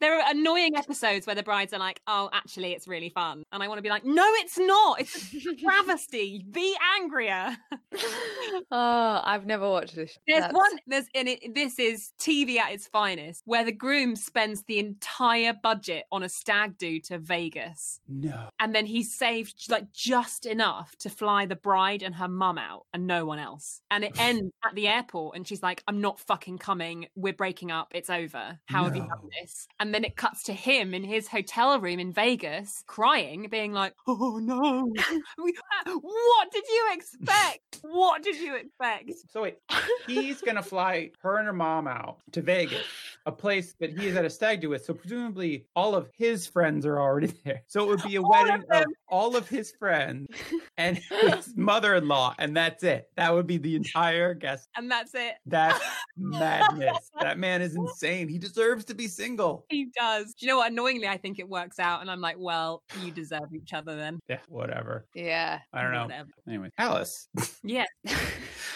There are annoying episodes where the brides are like, oh, actually, it's really fun. And I want to be like, no, it's not. It's a travesty. Be angry. Oh, I've never watched this. There's That's... one. There's and it, this is T V at its finest, where the groom spends the entire budget on a stag do to Vegas. No, and then he saved like just enough to fly the bride and her mum out, and no one else. And it ends at the airport, and she's like, "I'm not fucking coming. We're breaking up. It's over. How no. have you done this?" And then it cuts to him in his hotel room in Vegas, crying, being like, "Oh no, what did you expect?" expect? What did you expect? So wait, he's going to fly her and her mom out to Vegas, a place that he is at a stag do with. So presumably all of his friends are already there. So it would be a all wedding of, of all of his friends and his mother-in-law. And that's it. That would be the entire guest. And that's it. That's madness. That man is insane. He deserves to be single. He does. Do you know what? Annoyingly, I think it works out. And I'm like, well, you deserve each other then. Yeah, whatever. Yeah. I don't know. Whatever. Anyway. Alice. Yeah.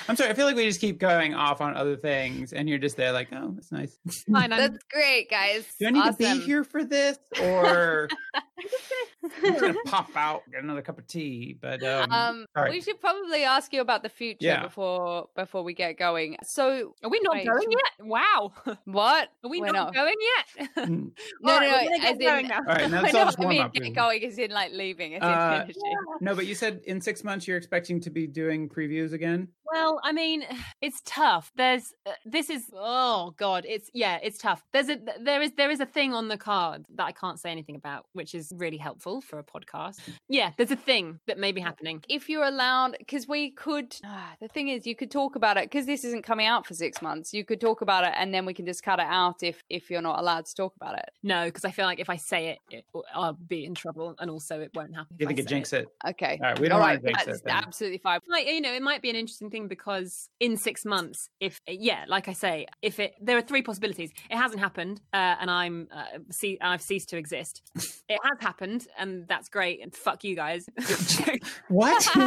I'm sorry. I feel like we just keep going off on other things and you're just there like, oh, that's nice. Fine, that's great, guys. Do I need awesome. to be here for this? Or I'm just going to pop out, get another cup of tea. But um, um, right. we should probably ask you about the future yeah. before before we get going. So are we not wait, going we... yet? Wow. What? Are we not, not going yet? no, no, no. Right, no as in, now. All right, now no, I mean, get going is in like leaving. It's uh, in finishing. Yeah. No, but you said in six months you're expecting to be doing previews again? Well, I mean, it's tough. There's uh, this is oh god, it's yeah, it's tough. There's a there is there is a thing on the card that I can't say anything about, which is really helpful for a podcast. Yeah, there's a thing that may be happening. If you're allowed, because we could. Uh, the thing is, you could talk about it because this isn't coming out for six months. You could talk about it, and then we can just cut it out if if you're not allowed to talk about it. No, because I feel like if I say it, it, I'll be in trouble, and also it won't happen. You think it jinx it? it? Okay. All right, we don't want to jinx it. Absolutely fine. Like, you know, it might be an interesting thing because in six months, if yeah, like I say, if it there are three possibilities. It hasn't happened, uh, and I'm uh, see I've ceased to exist. It has happened, and that's great. And fuck you guys. What? So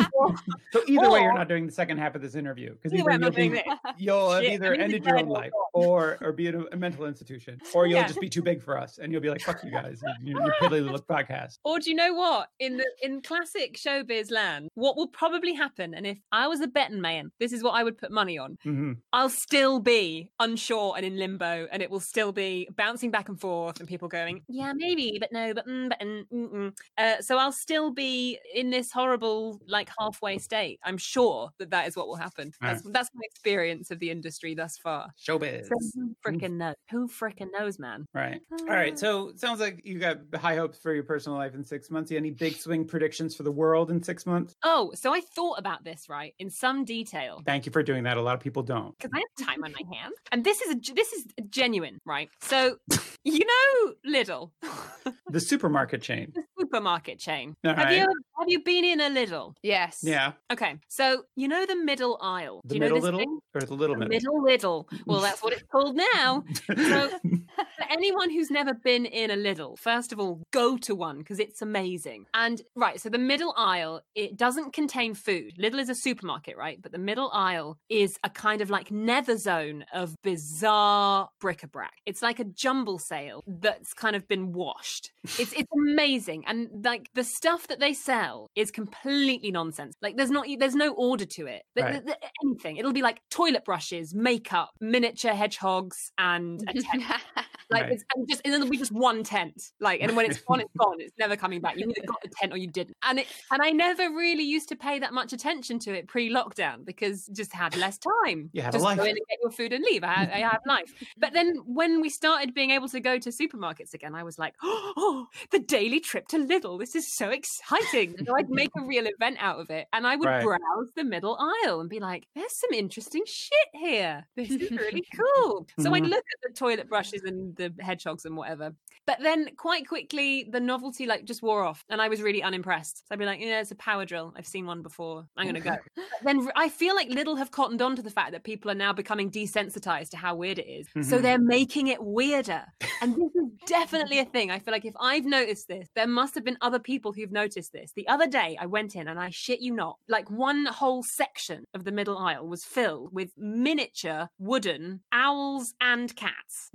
either or, way, you're not doing the second half of this interview because you'll, be, you'll have either ended your own life or or be at a mental institution, or you'll yeah. just be too big for us, and you'll be like fuck you guys, your, your piddly little podcast. Or do you know what? In the in classic showbiz land, what will probably happen, and if I was a betting man, this is what I would put money on. Mm-hmm. I'll still be unsure and in limbo, and it will still be bouncing back and forth, and people going, yeah, maybe, but no, but mm, but mm, mm. Uh, so I'll still be in this horrible like halfway state. I'm sure that that is what will happen. That's, right. that's my experience of the industry thus far. Showbiz. So who freaking knows? Who freaking knows, man? Right. Uh, All right. So it sounds like you got high hopes for your personal life in six months. You any big swing predictions for the world in six months? Oh, so I thought about this right in some detail. Thank you for doing that. A lot of people don't because I have time on my hands. And this is a, this is a genuine, right? So you know Lidl, the supermarket chain. The supermarket chain. All have right. you ever Have you been in a Lidl? Yes. Yeah. Okay. So you know the middle aisle. The Do you middle know this Lidl thing? Or the little the middle? Middle Lidl. Well, that's what it's called now. So for anyone who's never been in a Lidl, first of all, go to one because it's amazing. And right, so the middle aisle, it doesn't contain food. Lidl is a supermarket, right? But the middle aisle is a kind of like nether zone of bizarre bric-a-brac. It's like a jumble sale that's kind of been washed. It's it's amazing. And like the stuff that they sell is completely nonsense. Like there's not there's no order to it. Right. Anything. It'll be like toilet brushes, makeup, miniature hedgehogs, and a tent. Like right. it's, and just and it'll be just one tent. Like, and when it's gone, it's gone. It's never coming back. You either got the tent or you didn't. And it and I never really used to pay that much attention to it pre-lockdown because just had less time. You had just a life. Go in and get your food and leave. I had, I had life. But then when we started being able to go to supermarkets again, I was like, oh, the daily trip to Lidl. This is so exciting. So I'd make a real event out of it, and I would right. browse the middle aisle and be like, there's some interesting shit here. This is really cool. So mm-hmm. I'd look at the toilet brushes and the hedgehogs and whatever. But then quite quickly, the novelty like just wore off, and I was really unimpressed. So I'd be like, yeah, it's a power drill. I've seen one before. I'm going to go. Then I feel like Lidl have cottoned on to the fact that people are now becoming desensitized to how weird it is. Mm-hmm. So they're making it weirder. And this is definitely a thing. I feel like if I've noticed this, there must have been other people who've noticed this. The other day I went in and I shit you not, like one whole section of the middle aisle was filled with miniature wooden owls and cats.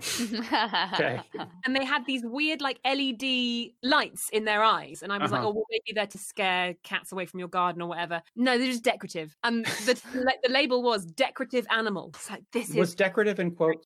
Okay. And they had these weird like L E D lights in their eyes. And I was uh-huh. like, oh, well, maybe they're to scare cats away from your garden or whatever. No, they're just decorative. And the, like, the label was decorative animal. It's like, this was is... Was decorative in quotes?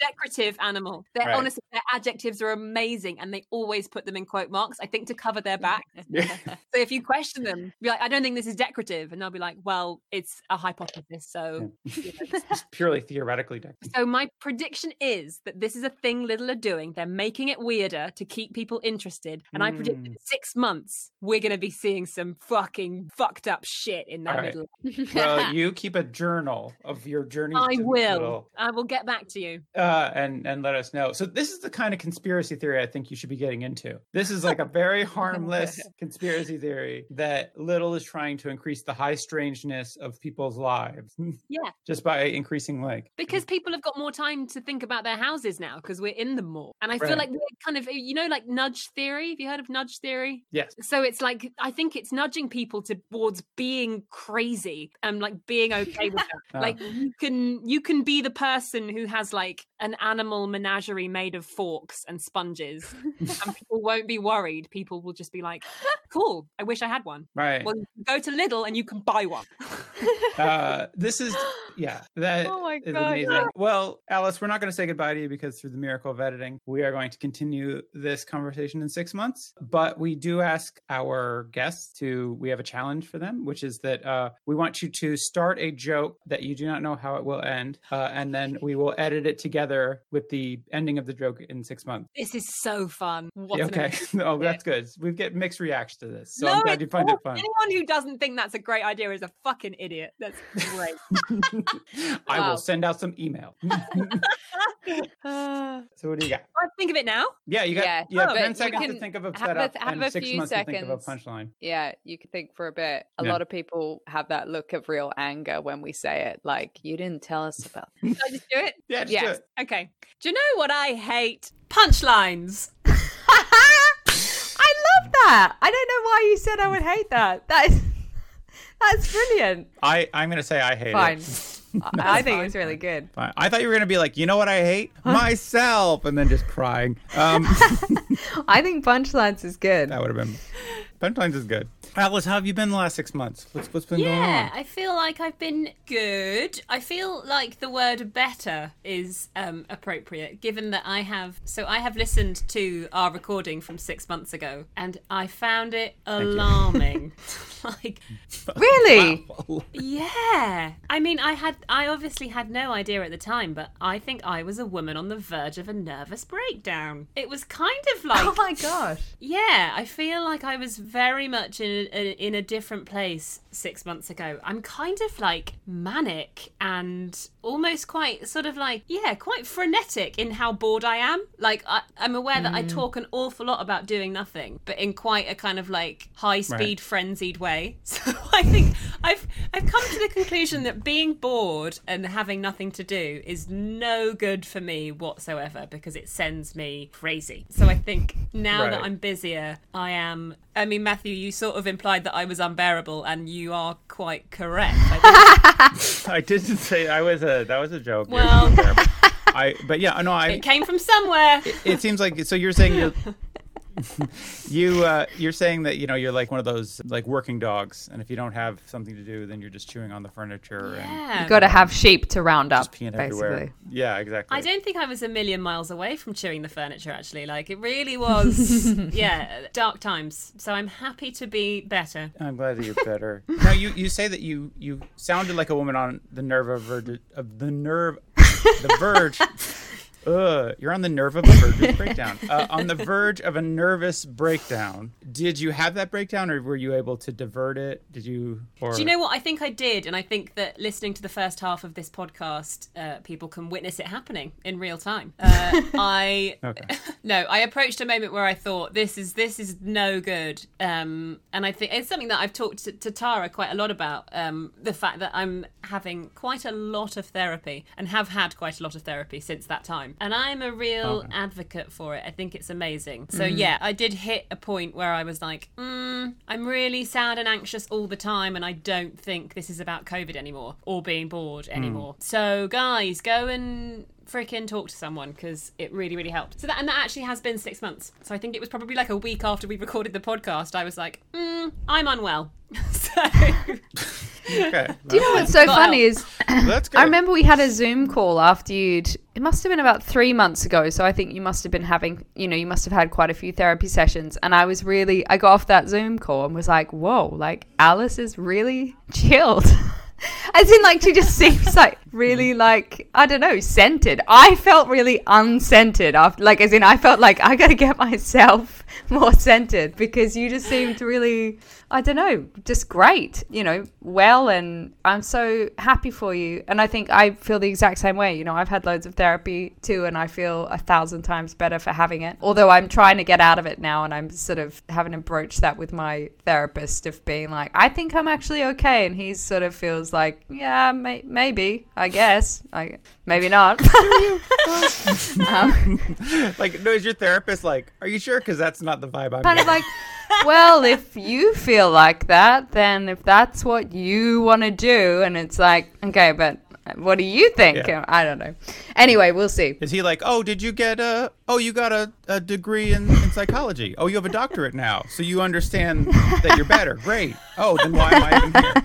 Decorative animal. They're, right. Honestly, their adjectives are amazing and they always put them in quote marks, I think to cover their back. Yeah. So if you question them, be like, I don't think this is decorative, and they'll be like, well, it's a hypothesis, so yeah. It's purely theoretically decorative. So my prediction is that this is a thing Lidl are doing. They're making it weirder to keep people interested, and mm. I predict that in six months we're going to be seeing some fucking fucked up shit in that right. middle. Well, you keep a journal of your journey. I will. Middle. I will get back to you uh, and and let us know. So this is the kind of conspiracy theory I think you should be getting into. This is like a very harmless conspiracy theory that Lidl is trying to increase the high strangeness of people's lives. Yeah. Just by increasing like. Because people have got more time to think about their houses now because we're in them more. And I feel right. like we're kind of, you know, like nudge theory. Have you heard of nudge theory? Yes. So it's like, I think it's nudging people towards being crazy and like being okay with it. Oh. Like you can, you can be the person who has like an animal menagerie made of forks and sponges and people won't be worried. People will just be like, cool, I wish I had one. Right. Well, go to Lidl and you can buy one. uh, this is, yeah. That oh my is God, amazing. Yeah. Well, Alice, we're not going to say goodbye to you because through the miracle of editing, we are going to continue this conversation in six months. But we do ask our guests to, we have a challenge for them, which is that uh, we want you to start a joke that you do not know how it will end. Uh, and then we will edit it together with the ending of the joke in six months. This is so fun. What's okay. Oh, that's good. We get mixed reactions to this. So no, I'm glad you find it fun. Anyone who doesn't think that's a great idea is a fucking idiot. That's great. I wow. will send out some email. So what do you got? I think of it now. Yeah, you got yeah, you have oh, ten seconds to think of a setup a, and a six months seconds. to think of a punchline. Yeah, you can think for a bit. A yeah. lot of people have that look of real anger when we say it. Like, you didn't tell us about that. Should I just do it? Yeah, just yes. do it. Okay. Do you know what I hate? Punchlines. I love that. I don't know why you said I would hate that. That is, that's brilliant. I, I'm going to say I hate Fine. it. Fine. That's I think fine. It was really good. Fine. I thought you were going to be like, you know what I hate? Huh? Myself. And then just crying. Um, I think punchlines is good. That would have been... Punchlines is good. Alice, how have you been the last six months? What's, what's been yeah, going on? Yeah, I feel like I've been good. I feel like the word better is um, appropriate, given that I have... So I have listened to our recording from six months ago, and I found it alarming. Like, really? Wow. Yeah. I mean, I had... I obviously had no idea at the time, but I think I was a woman on the verge of a nervous breakdown. It was kind of like... Oh, my gosh. Yeah, I feel like I was very much in a, a, in a different place six months ago, I'm kind of like manic and almost quite sort of like, yeah, quite frenetic in how bored I am. Like, I, I'm aware that mm. I talk an awful lot about doing nothing, but in quite a kind of like high-speed, right. frenzied way. So I think I've I've come to the conclusion that being bored and having nothing to do is no good for me whatsoever, because it sends me crazy. So I think now right. that I'm busier, I am... I mean, Matthew, you sort of implied that I was unbearable, and you are quite correct. I, I didn't say I was a... That was a joke. Well... I, but yeah, no, I... It came from somewhere. It, it seems like... So you're saying... You're, you uh you're saying that, you know, you're like one of those like working dogs, and if you don't have something to do, then you're just chewing on the furniture. Yeah. And you got to have sheep to round up, peeing basically everywhere. Yeah, exactly. I don't think I was a million miles away from chewing the furniture, actually. Like, it really was yeah dark times, so I'm happy to be better. I'm glad that you're better. Now, you you say that you you sounded like a woman on the nerve of, verge, of the nerve the verge Ugh, you're on the nerve of a nervous breakdown. Uh, on the verge of a nervous breakdown. Did you have that breakdown, or were you able to divert it? Did you? Or... Do you know what? I think I did, and I think that listening to the first half of this podcast, uh, people can witness it happening in real time. Uh, I okay. no, I approached a moment where I thought, this is this is no good, um, and I think it's something that I've talked to, to Tara quite a lot about. Um, the fact that I'm having quite a lot of therapy, and have had quite a lot of therapy since that time. And I'm a real okay. advocate for it. I think it's amazing. So mm. yeah, I did hit a point where I was like, mm, I'm really sad and anxious all the time, and I don't think this is about COVID anymore or being bored anymore. Mm. So guys, go and freaking talk to someone, because it really really helped. So that, and that actually has been six months, so I think it was probably like a week after we recorded the podcast I was like, mm, I'm unwell. So okay. Do you know what's so funny is I remember we had a Zoom call after you'd it must have been about three months ago, so I think you must have been having, you know, you must have had quite a few therapy sessions, and I was really I got off that Zoom call and was like, whoa, like Alice is really chilled. As in, like, she just seems like really, like, I don't know, scented. I felt really unscented after, like, as in, I felt like I gotta get myself more scented, because you just seemed really, I don't know, just great, you know, well, and I'm so happy for you. And I think I feel the exact same way. You know, I've had loads of therapy too, and I feel a thousand times better for having it. Although I'm trying to get out of it now, and I'm sort of having to broach that with my therapist of being like, I think I'm actually okay. And he sort of feels like, yeah, may- maybe, I guess, I, maybe not. um, like, no, is your therapist like, are you sure? Because that's not the vibe I'm kind of like, well, if you feel like that, then if that's what you want to do, and it's like, okay, but what do you think? Yeah. I don't know. Anyway, we'll see. Is he like, oh, did you get a, oh, you got a, a degree in, in psychology. Oh, you have a doctorate now, so you understand that you're better. Great. Oh, then why am I even here?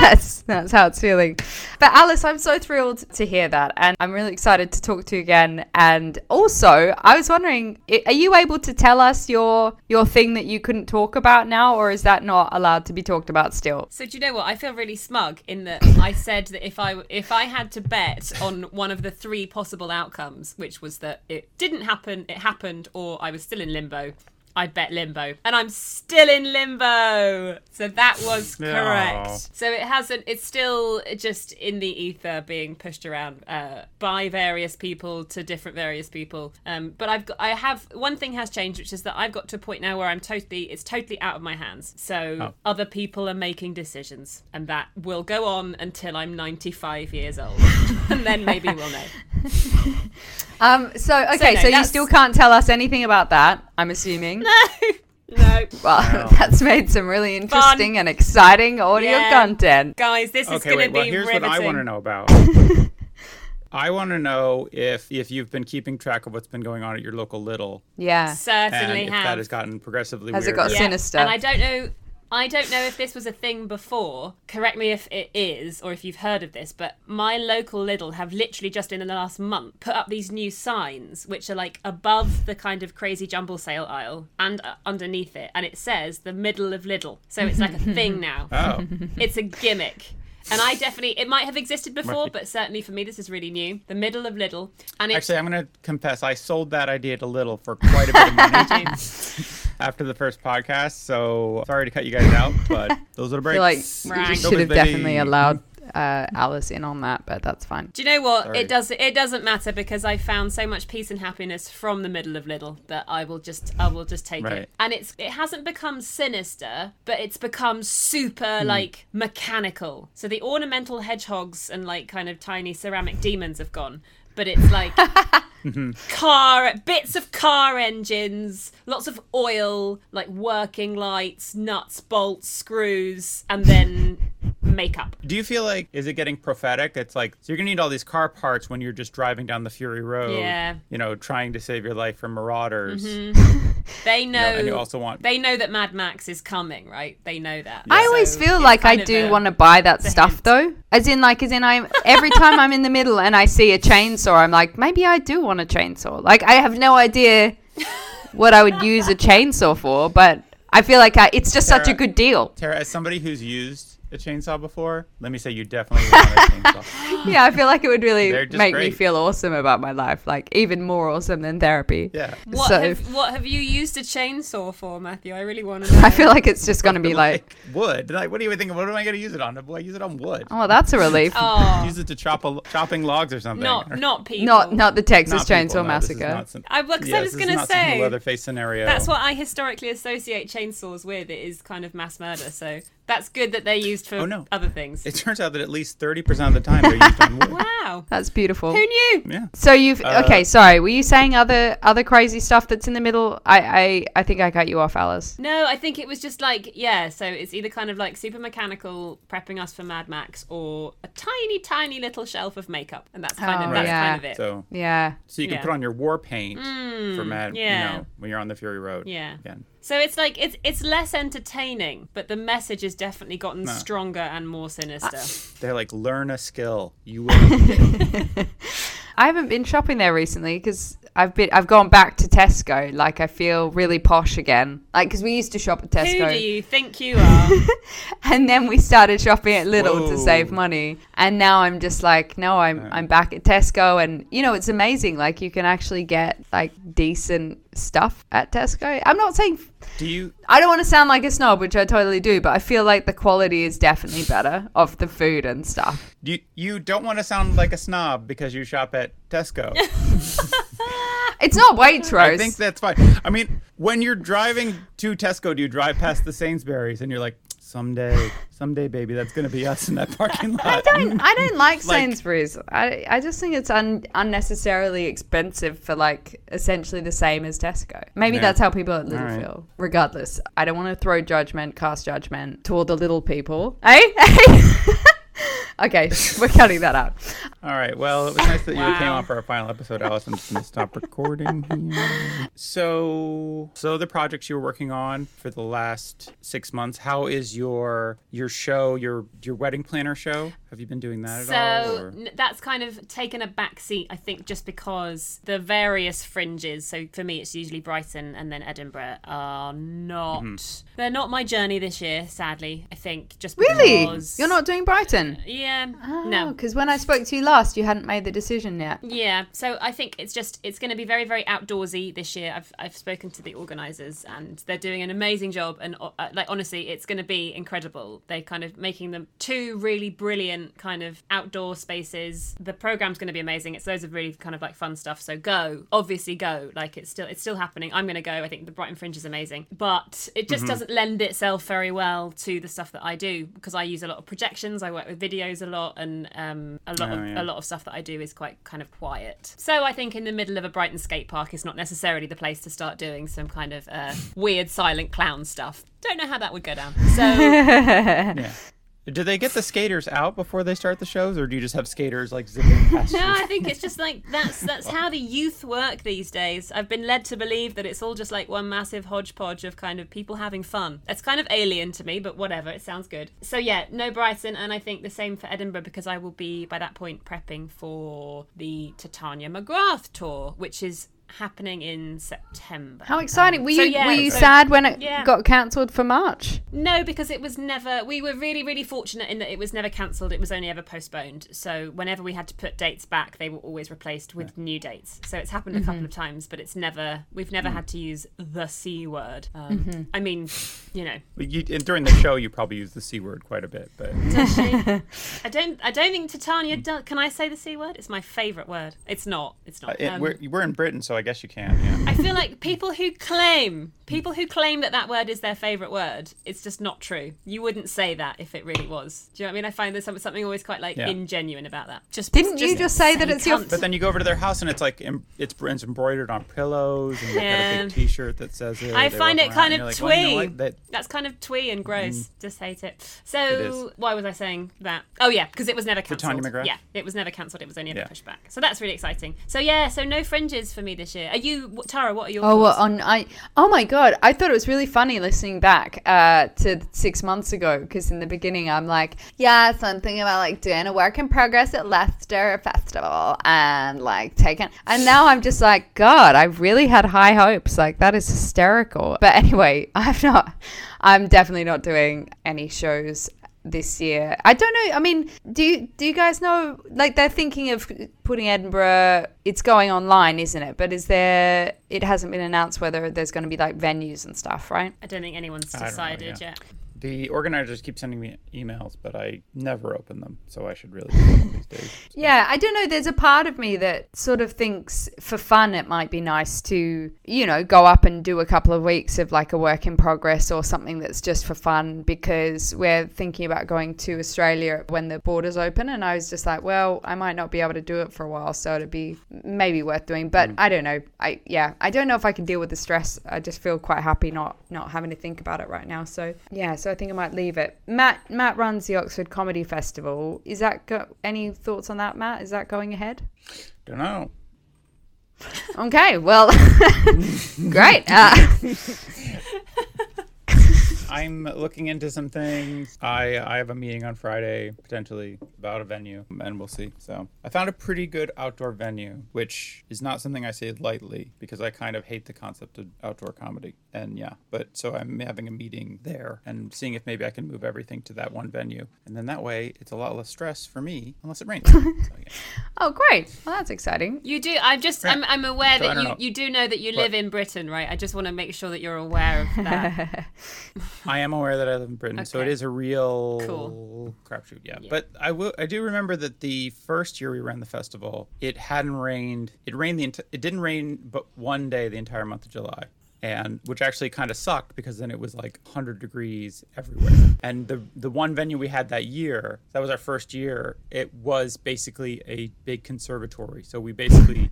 That's, that's how it's feeling. But Alice, I'm so thrilled to hear that, and I'm really excited to talk to you again. And also, I was wondering, are you able to tell us your, your thing that you couldn't talk about now, or is that not allowed to be talked about still? So do you know what? I feel really smug in that I said that if I, if I I had to bet on one of the three possible outcomes, which was that it didn't happen, it happened, or I was still in limbo, I bet limbo, and I'm still in limbo. So that was correct. Aww. So it hasn't. It's still just in the ether, being pushed around uh, by various people to different various people. Um, but I've got, I have one thing has changed, which is that I've got to a point now where I'm totally. It's totally out of my hands. So oh. other people are making decisions, and that will go on until I'm ninety-five years old, and then maybe we'll know. um. So okay. So, no, so you still can't tell us anything about that, I'm assuming. No, no. Well, no. That's made some really interesting Fun. and exciting audio yeah. content. Guys, this okay, is going to be well, here's riveting. What I want to know about. I want to know if if you've been keeping track of what's been going on at your local Lidl. Yeah. Certainly and if have. That has gotten progressively has weirder. Has it got yeah. sinister? And I don't know... I don't know if this was a thing before, correct me if it is, or if you've heard of this, but my local Lidl have literally just in the last month put up these new signs, which are like above the kind of crazy jumble sale aisle and uh, underneath it, and it says the middle of Lidl. So it's like a thing now. Oh. It's a gimmick. And I definitely, it might have existed before, but certainly for me, this is really new. The middle of Lidl. And it's... Actually, I'm going to confess, I sold that idea to Lidl for quite a bit of money. after the first podcast, so sorry to cut you guys out, but those are the breaks. Like, you should have definitely allowed uh, Alice in on that, but that's fine. Do you know what? Sorry. It does. It doesn't matter because I found so much peace and happiness from the middle of Lidl that I will just, I will just take right. it. And it's, it hasn't become sinister, but it's become super mm. like mechanical. So the ornamental hedgehogs and like kind of tiny ceramic demons have gone. But it's like car bits of car engines, lots of oil, like working lights, nuts, bolts, screws, and then makeup. Do you feel like, is it getting prophetic? It's like, so you're going to need all these car parts when you're just driving down the Fury Road, yeah. you know, trying to save your life from marauders. Mm-hmm. They know, you know and you also want... they know that Mad Max is coming, right? They know that. Yeah. I always so feel like I do want to buy that stuff hint. though. As in like, as in I'm, every time I'm in the middle and I see a chainsaw, I'm like, maybe I do want a chainsaw. Like I have no idea what I would use a chainsaw for, but I feel like I, it's just Tara, such a good deal. Tara, as somebody who's used a chainsaw before, let me say you definitely would want a chainsaw. Yeah, I feel like it would really make great. me feel awesome about my life, like even more awesome than therapy. Yeah. What, so, have, what have you used a chainsaw for, Matthew? I really want to know. I feel like it's just going to be like, like wood. Like, what do you think? What am I going to use it on? Do I use it on wood? Oh, that's a relief. Oh. Use it to chop a, chopping logs or something. Not, or, not people. Not, not the Texas not Chainsaw people, Massacre. No, some, I, well, yes, I was going to say, Leatherface scenario. That's what I historically associate chainsaws with. It is kind of mass murder, so... That's good that they're used for oh, no. other things. It turns out that at least thirty percent of the time they're used on wood. Wow. That's beautiful. Who knew? Yeah. So you've... Uh, okay, sorry. Were you saying other other crazy stuff that's in the middle? I, I, I think I cut you off, Alice. No, I think it was just like, yeah, so it's either kind of like super mechanical prepping us for Mad Max or a tiny, tiny little shelf of makeup. And that's kind, oh, of, right. that's yeah. kind of it. So, yeah. So you can yeah. put on your war paint mm, for Mad... Yeah. You know, when you're on the Fury Road. Yeah. Again. So it's like, it's it's less entertaining, but the message has definitely gotten no. stronger and more sinister. They're like, learn a skill. You will. I haven't been shopping there recently because I've been I've gone back to Tesco. Like I feel really posh again. Like because we used to shop at Tesco. Who do you think you are? And then we started shopping at Lidl Whoa. to save money. And now I'm just like, no, I'm I'm back at Tesco, and you know it's amazing. Like you can actually get like decent stuff at Tesco. I'm not saying. Do you? I don't want to sound like a snob, which I totally do, but I feel like the quality is definitely better of the food and stuff. You you don't want to sound like a snob because you shop at Tesco. It's not Waitrose. I think that's fine. I mean, when you're driving to Tesco, do you drive past the Sainsbury's and you're like, someday, someday, baby, that's going to be us in that parking lot. I don't, I don't like, like Sainsbury's. I, I just think it's un, unnecessarily expensive for like essentially the same as Tesco. Maybe yeah. that's how people at Lidl right. feel. Regardless, I don't want to throw judgment, cast judgment toward the little people. Hey, hey. Okay, we're cutting that out. All right, well, it was nice that you wow. came on for our final episode, Alice. I'm just going to stop recording here. So, so the projects you were working on for the last six months, how is your your show, your your wedding planner show? Have you been doing that so at all? So n- that's kind of taken a back seat, I think, just because the various fringes, so for me it's usually Brighton and then Edinburgh, are not, mm-hmm. they're not my journey this year, sadly, I think. Just because, really? You're not doing Brighton? Uh, yeah. Yeah, oh, no. Because when I spoke to you last, you hadn't made the decision yet. Yeah, so I think it's just, it's going to be very, very outdoorsy this year. I've I've spoken to the organisers and they're doing an amazing job. And uh, like honestly, it's going to be incredible. They're kind of making them two really brilliant kind of outdoor spaces. The programme's going to be amazing. It's loads of really kind of like fun stuff. So go, obviously go. Like it's still it's still happening. I'm going to go. I think the Brighton Fringe is amazing. But it just mm-hmm. doesn't lend itself very well to the stuff that I do because I use a lot of projections. I work with videos a lot and um, a lot oh, of yeah. a lot of stuff that I do is quite kind of quiet. So I think in the middle of a Brighton skate park is not necessarily the place to start doing some kind of uh, weird silent clown stuff. Don't know how that would go down. So yeah. Do they get the skaters out before they start the shows, or do you just have skaters like zipping past? No, I think it's just like that's that's how the youth work these days. I've been led to believe that it's all just like one massive hodgepodge of kind of people having fun. It's kind of alien to me, but whatever, it sounds good. So yeah, no Brighton, and I think the same for Edinburgh because I will be by that point prepping for the Titania McGrath tour, which is happening in September. How exciting. Were you, so, yeah, were you so, sad when it yeah. got cancelled for March? No, because it was never, we were really, really fortunate in that it was never cancelled. It was only ever postponed. So whenever we had to put dates back, they were always replaced with yeah. new dates. So it's happened a couple mm-hmm. of times, but it's never, we've never mm. had to use the C word. Um, mm-hmm. I mean, you know. You, during the show, you probably used the C word quite a bit. But does she? I don't I don't think Titania, does, can I say the C word? It's my favourite word. It's not. It's not. Uh, it, um, we're, we're in Britain, so I guess you can. Yeah. I feel like people who claim, people who claim that that word is their favourite word, it's just not true. You wouldn't say that if it really was. Do you know what I mean? I find there's something always quite like yeah. ingenuine about that. Just Didn't just, you just say, say that it's cunt. your... But then you go over to their house and it's like, it's, it's embroidered on pillows and they've yeah. got a big t-shirt that says it. I find it kind of like, twee. Well, you know, like that... That's kind of twee and gross. Mm. Just hate it. So it why was I saying that? Oh yeah, because it was never cancelled. Titania McGrath? Yeah, it was never cancelled. It was only ever yeah. pushed back. So that's really exciting. So yeah, so no fringes for me this year. Are you, Tara, what are your oh, thoughts? On, I, oh my God, I thought it was really funny listening back uh, to six months ago because in the beginning I'm like, yeah, something about like doing a work in progress at Leicester Festival and like taking, and now I'm just like, God, I really had high hopes. Like that is hysterical. But anyway, I've not, I'm definitely not doing any shows this year. I don't know. I mean, do you, do you guys know, like they're thinking of putting Edinburgh, it's going online, isn't it? But is there, it hasn't been announced whether there's going to be like venues and stuff, right? I don't think anyone's decided know, yeah. yet. The organizers keep sending me emails, but I never open them, so I should really do them these days. So. Yeah, I don't know. There's a part of me that sort of thinks for fun it might be nice to, you know, go up and do a couple of weeks of like a work in progress or something that's just for fun because we're thinking about going to Australia when the borders open, and I was just like, well, I might not be able to do it for a while, so it'd be maybe worth doing. But mm. I don't know. I yeah, I don't know if I can deal with the stress. I just feel quite happy not not having to think about it right now. So yeah, so. I think I might leave it. Matt Matt runs the Oxford Comedy Festival. Is that go- any thoughts on that, Matt? Is that going ahead? Don't know. Okay, well, great. Uh, I'm looking into some things. I I have a meeting on Friday potentially about a venue, and we'll see. So I found a pretty good outdoor venue, which is not something I say lightly because I kind of hate the concept of outdoor comedy. And yeah, but so I'm having a meeting there and seeing if maybe I can move everything to that one venue, and then that way it's a lot less stress for me unless it rains. So, yeah. Oh, great! Well, that's exciting. You do. I'm just. I'm. I'm aware so that you, know. you do know that you live but, in Britain, right? I just want to make sure that you're aware of that. I am aware that I live in Britain, okay. So it is a real cool. crapshoot, yeah. yeah. But I will. I do remember that the first year we ran the festival, it hadn't rained. It rained the. Ent- it didn't rain, but one day the entire month of July. And which actually kind of sucked because then it was like one hundred degrees everywhere. And the the one venue we had that year, that was our first year, it was basically a big conservatory. So we basically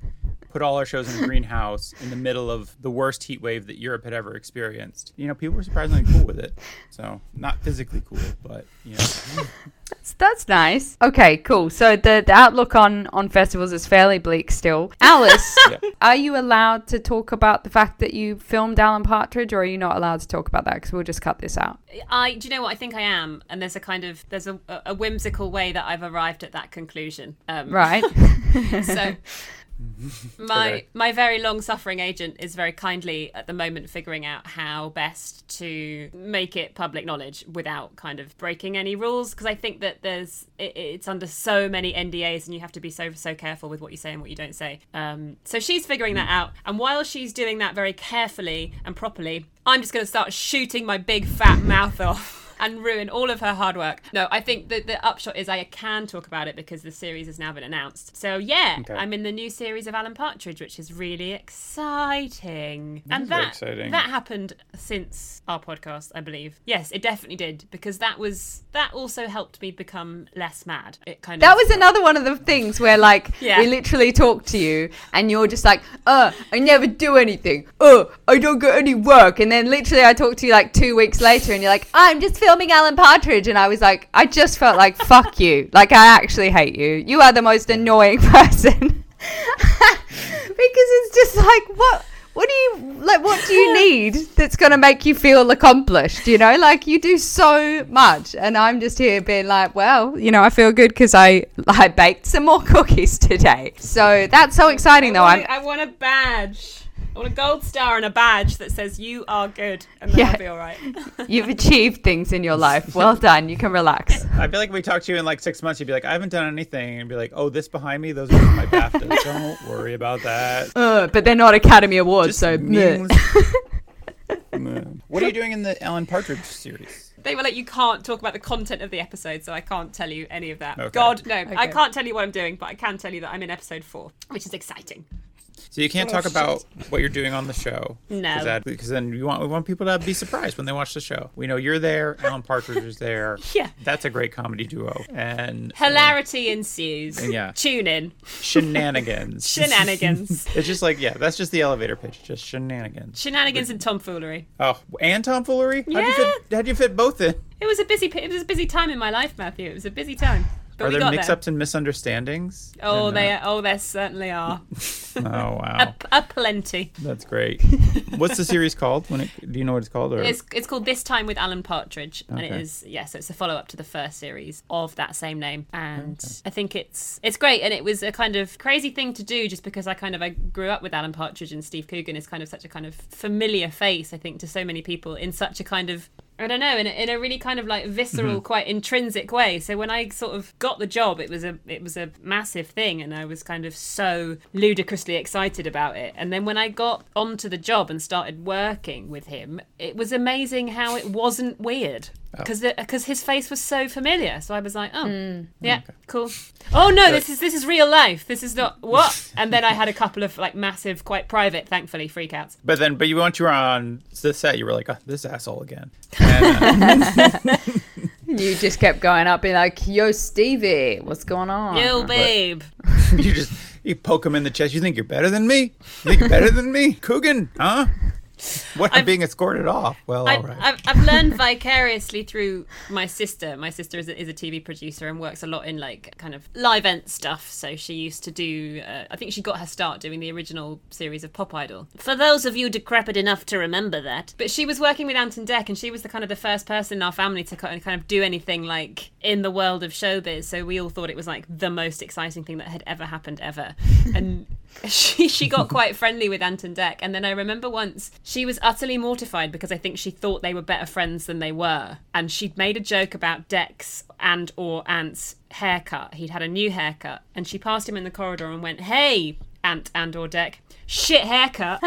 put all our shows in a greenhouse in the middle of the worst heat wave that Europe had ever experienced. You know, people were surprisingly cool with it. So not physically cool, but, you know. That's, that's nice. Okay, cool. So the, the outlook on, on festivals is fairly bleak still. Alice, yeah. Are you allowed to talk about the fact that you filmed Alan Partridge, or are you not allowed to talk about that? Because we'll just cut this out. I do you know what I think I am, and there's a kind of there's a, a whimsical way that I've arrived at that conclusion. Um, right. so. My okay. my very long-suffering agent is very kindly at the moment figuring out how best to make it public knowledge without kind of breaking any rules, because I think that there's it, it's under so many N D As and you have to be so so careful with what you say and what you don't say. Um, so she's figuring that out, and while she's doing that very carefully and properly, I'm just going to start shooting my big fat mouth off. And ruin all of her hard work. No, I think that the upshot is I can talk about it because the series has now been announced. So yeah, okay. I'm in the new series of Alan Partridge, which is really exciting. That and that exciting. That happened since our podcast, I believe. Yes, it definitely did, because that was that also helped me become less mad. It kind of that was another one of the things where like yeah. we literally talk to you and you're just like, uh, I never do anything. Uh, I don't get any work. And then literally I talk to you like two weeks later and you're like, I'm just feeling filming Alan Partridge, and I was like, I just felt like fuck you, like I actually hate you you are the most annoying person because it's just like what what do you like? What do you need that's going to make you feel accomplished? You know, like you do so much, and I'm just here being like, well, you know, I feel good because I I baked some more cookies today. So that's so exciting, I though. Want, I want a badge. I want a gold star and a badge that says you are good, and then yeah. I'll be all right. You've achieved things in your life. Well done. You can relax. I feel like if we talk to you in like six months, you'd be like, I haven't done anything. And be like, oh, this behind me, those are my BAFTAs. Don't worry about that. Uh, but they're not Academy Awards, just so... Means- What are you doing in the Alan Partridge series? They were like, you can't talk about the content of the episode, so I can't tell you any of that. Okay. God, no. Okay. I can't tell you what I'm doing, but I can tell you that I'm in episode four, which is exciting. So you can't oh, talk shit. about what you're doing on the show. No. Because then we want, we want people to be surprised when they watch the show. We know you're there. Alan Partridge is there. Yeah. That's a great comedy duo. And hilarity uh, ensues. And yeah. Tune in. Shenanigans. Shenanigans. It's just like, yeah, that's just the elevator pitch. Just shenanigans. Shenanigans but, and tomfoolery. Oh, and tomfoolery? Yeah. How'd you fit, how'd you fit both in? It was a busy, it was a busy time in my life, Matthew. It was a busy time. But are there mix-ups there. and misunderstandings? Oh, and, uh, they are. Oh, there certainly are. Oh, wow. A, a plenty. That's great. What's the series called? When it, do you know what it's called? Or? It's it's called This Time with Alan Partridge. Okay. And it is, yes, yeah, so it's a follow-up to the first series of that same name. And okay. I think it's it's great. And it was a kind of crazy thing to do just because I kind of I grew up with Alan Partridge, and Steve Coogan is kind of such a kind of familiar face, I think, to so many people in such a kind of... I don't know, in a, in a really kind of like visceral, mm-hmm. quite intrinsic way. So when I sort of got the job, it was a it was a massive thing, and I was kind of so ludicrously excited about it. And then when I got onto the job and started working with him, it was amazing how it wasn't weird. Because oh. because his face was so familiar, so I was like, oh, mm. yeah, okay. cool. Oh no, this is this is real life. This is not what. And then I had a couple of like massive, quite private, thankfully, freakouts. But then, but you once you were on the set, you were like, oh, this asshole again. And, uh, you just kept going up, being like, yo, Stevie, what's going on? Yo, babe. But you just you poke him in the chest. You think you're better than me? You think you're better than me, Coogan? Huh? What, I'm being escorted off? Well, I've, all right. I've, I've learned vicariously through my sister. My sister is a, is a T V producer and works a lot in like kind of live event stuff. So she used to do, uh, I think she got her start doing the original series of Pop Idol. For those of you decrepit enough to remember that. But she was working with Ant and Dec, and she was the kind of the first person in our family to kind of do anything like in the world of showbiz. So we all thought it was like the most exciting thing that had ever happened ever. And... She she got quite friendly with Ant and Dec, and then I remember once she was utterly mortified because I think she thought they were better friends than they were, and she'd made a joke about Dec's and or Ant's haircut. He'd had a new haircut, and she passed him in the corridor and went, "Hey, Ant and or Dec, shit haircut."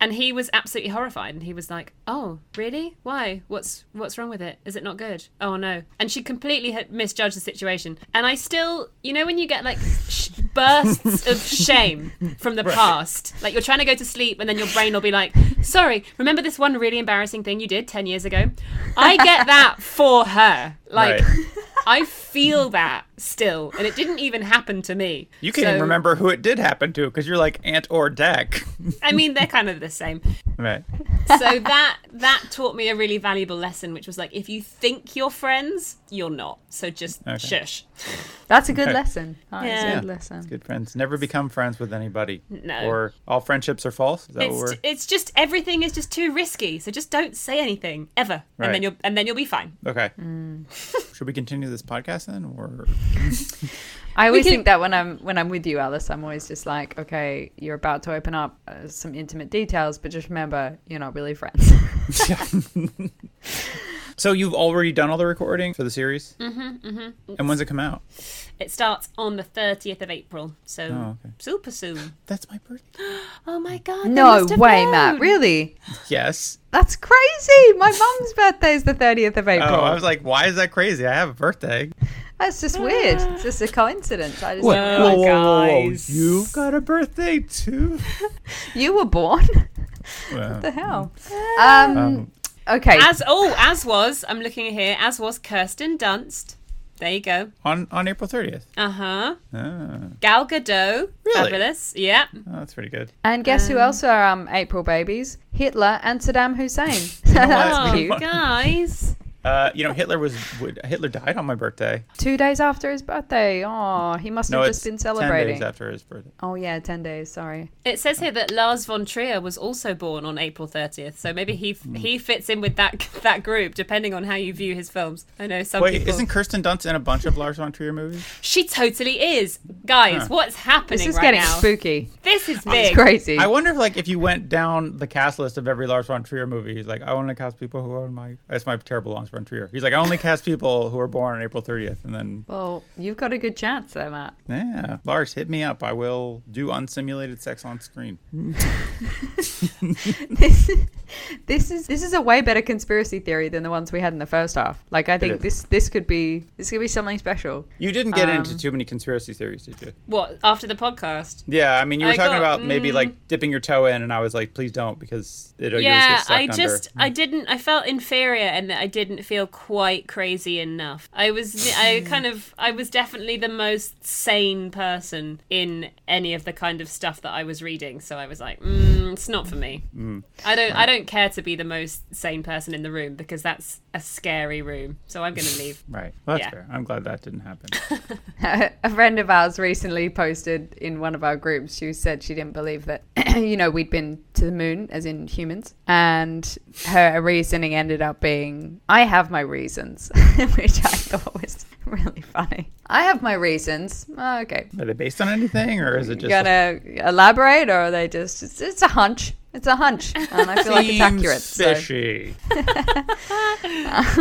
And he was absolutely horrified, and he was like, "Oh, really? Why? What's what's wrong with it? Is it not good? Oh no." And she completely had misjudged the situation. And I still, you know, when you get like sh- bursts of shame from the right. past, like you're trying to go to sleep and then your brain will be like, "Sorry, remember this one really embarrassing thing you did ten years ago?" I get that for her. Like right. I feel that still, and it didn't even happen to me. You can't so, even remember who it did happen to because you're like Ant or Dec. I mean, they're kind of the same. Right. So that that taught me a really valuable lesson, which was like, if you think you're friends, you're not. So just okay. shush. That's a good okay. lesson. That yeah. is a good lesson. It's good friends. Never become friends with anybody. No. Or all friendships are false. Is that it's, what we're... it's just everything is just too risky. So just don't say anything ever, right. and then you'll and then you'll be fine. Okay. Mm. Should we continue this podcast then, or? I always can... think that when I'm when I'm with you, Alice, I'm always just like, okay, you're about to open up uh, some intimate details, but just remember, you're not really friends. So you've already done all the recording for the series? Mm-hmm, mm-hmm. And when's it come out? It starts on the thirtieth of April, so oh, okay. super soon. That's my birthday. Oh my God. No way, known. Matt. Really? Yes. That's crazy. My mum's birthday is the thirtieth of April. Oh, I was like, why is that crazy? I have a birthday. That's just weird. It's just a coincidence. I just whoa, whoa, whoa, guys. You got a birthday too? You were born? Well, what the hell? Um... um Okay. As oh, as was I'm looking here. As was Kirsten Dunst. There you go. On on April thirtieth. Uh huh. Ah. Gal Gadot. Really? Fabulous. Yeah. Oh, that's pretty good. And guess um, who else are um April babies? Hitler and Saddam Hussein. That's cute, guys. Uh, you know, Hitler was Hitler died on my birthday. Two days after his birthday. Oh, he must have no, just been celebrating. Ten days after his birthday. Oh yeah, ten days. Sorry. It says here that Lars von Trier was also born on April thirtieth, so maybe he mm. he fits in with that that group, depending on how you view his films. I know some. Wait, people... isn't Kirsten Dunst in a bunch of Lars von Trier movies? She totally is, guys. Huh. What's happening? This is right getting now? Spooky. This is big. It's crazy. I wonder if, like, if you went down the cast list of every Lars von Trier movie, he's like, I want to cast people who are in my. That's my terrible long. Von Trier. He's like, I only cast people who are born on April thirtieth, and then. Well, you've got a good chance there, Matt. Yeah, Lars, hit me up. I will do unsimulated sex on screen. this, this is this is a way better conspiracy theory than the ones we had in the first half. Like, I think this this could be this could be something special. You didn't get um, into too many conspiracy theories, did you? What, after the podcast? Yeah, I mean, you were I talking got, about mm, maybe like dipping your toe in, and I was like, please don't, because it'll yeah, get stuck I under. just I didn't. I felt inferior, and I didn't. feel quite crazy enough. I was I kind of I was definitely the most sane person in any of the kind of stuff that I was reading, so I was like, mm, it's not for me. Mm. I don't right. I don't care to be the most sane person in the room, because that's a scary room, so I'm gonna leave. Right. Well, that's yeah. fair. I'm glad that didn't happen. A friend of ours recently posted in one of our groups, she said she didn't believe that you know, we'd been to the moon as in humans, and her reasoning ended up being, I have my reasons, which I thought was really funny. I have my reasons. Oh, okay. Are they based on anything, or is it just... You gotta like... elaborate, or are they just... It's, it's a hunch. It's a hunch, and I feel Seems like it's accurate. Fishy. So.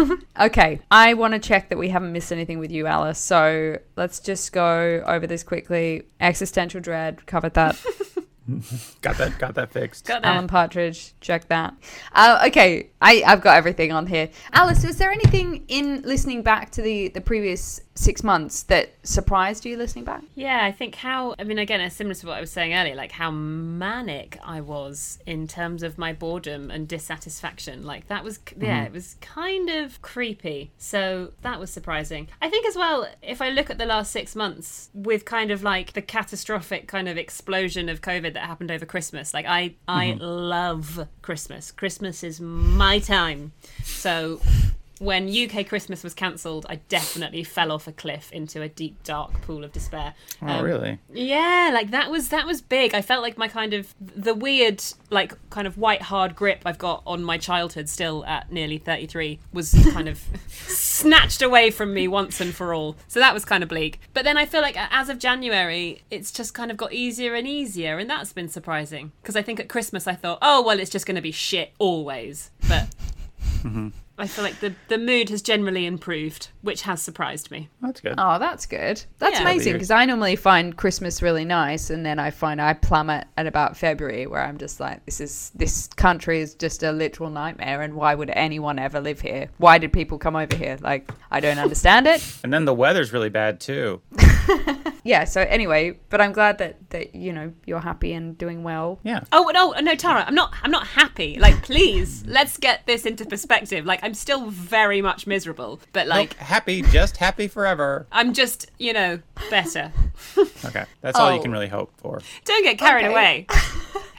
um, okay, I want to check that we haven't missed anything with you, Alice, so let's just go over this quickly. Existential dread, covered that. got that got that fixed got that. Alan Partridge, check that. Uh, okay, I, I've got everything on here. Alice, was there anything in listening back to the, the previous six months that surprised you listening back? Yeah, I think how, I mean, again, it's similar to what I was saying earlier, like how manic I was in terms of my boredom and dissatisfaction. Like that was, yeah, mm. it was kind of creepy. So that was surprising. I think as well, if I look at the last six months with kind of like the catastrophic kind of explosion of COVID that happened over Christmas, like I, I mm-hmm. love Christmas. Christmas is my time. So... when U K Christmas was cancelled, I definitely fell off a cliff into a deep, dark pool of despair. Oh, um, really? Yeah, like that was that was big. I felt like my kind of the weird, like kind of white hard grip I've got on my childhood still at nearly thirty-three was kind of snatched away from me once and for all. So that was kind of bleak. But then I feel like as of January, it's just kind of got easier and easier, and that's been surprising. Because I think at Christmas I thought, oh well, it's just going to be shit always, but. Mm-hmm. I feel like the, the mood has generally improved, which has surprised me. That's good. Oh, that's good. That's yeah. amazing, because I normally find Christmas really nice, and then I find I plummet at about February, where I'm just like, this is this country is just a literal nightmare, and why would anyone ever live here? Why did people come over here? Like, I don't understand it. And then the weather's really bad too. Yeah, so anyway, but I'm glad that, that you know, you're happy and doing well. Yeah. Oh, no, no, Tara, I'm not I'm not happy. Like, please, let's get this into perspective. Like, I'm still very much miserable, but like... Nope, happy, just happy forever. I'm just, you know, better. Okay, that's oh. all you can really hope for. Don't get carried okay. away.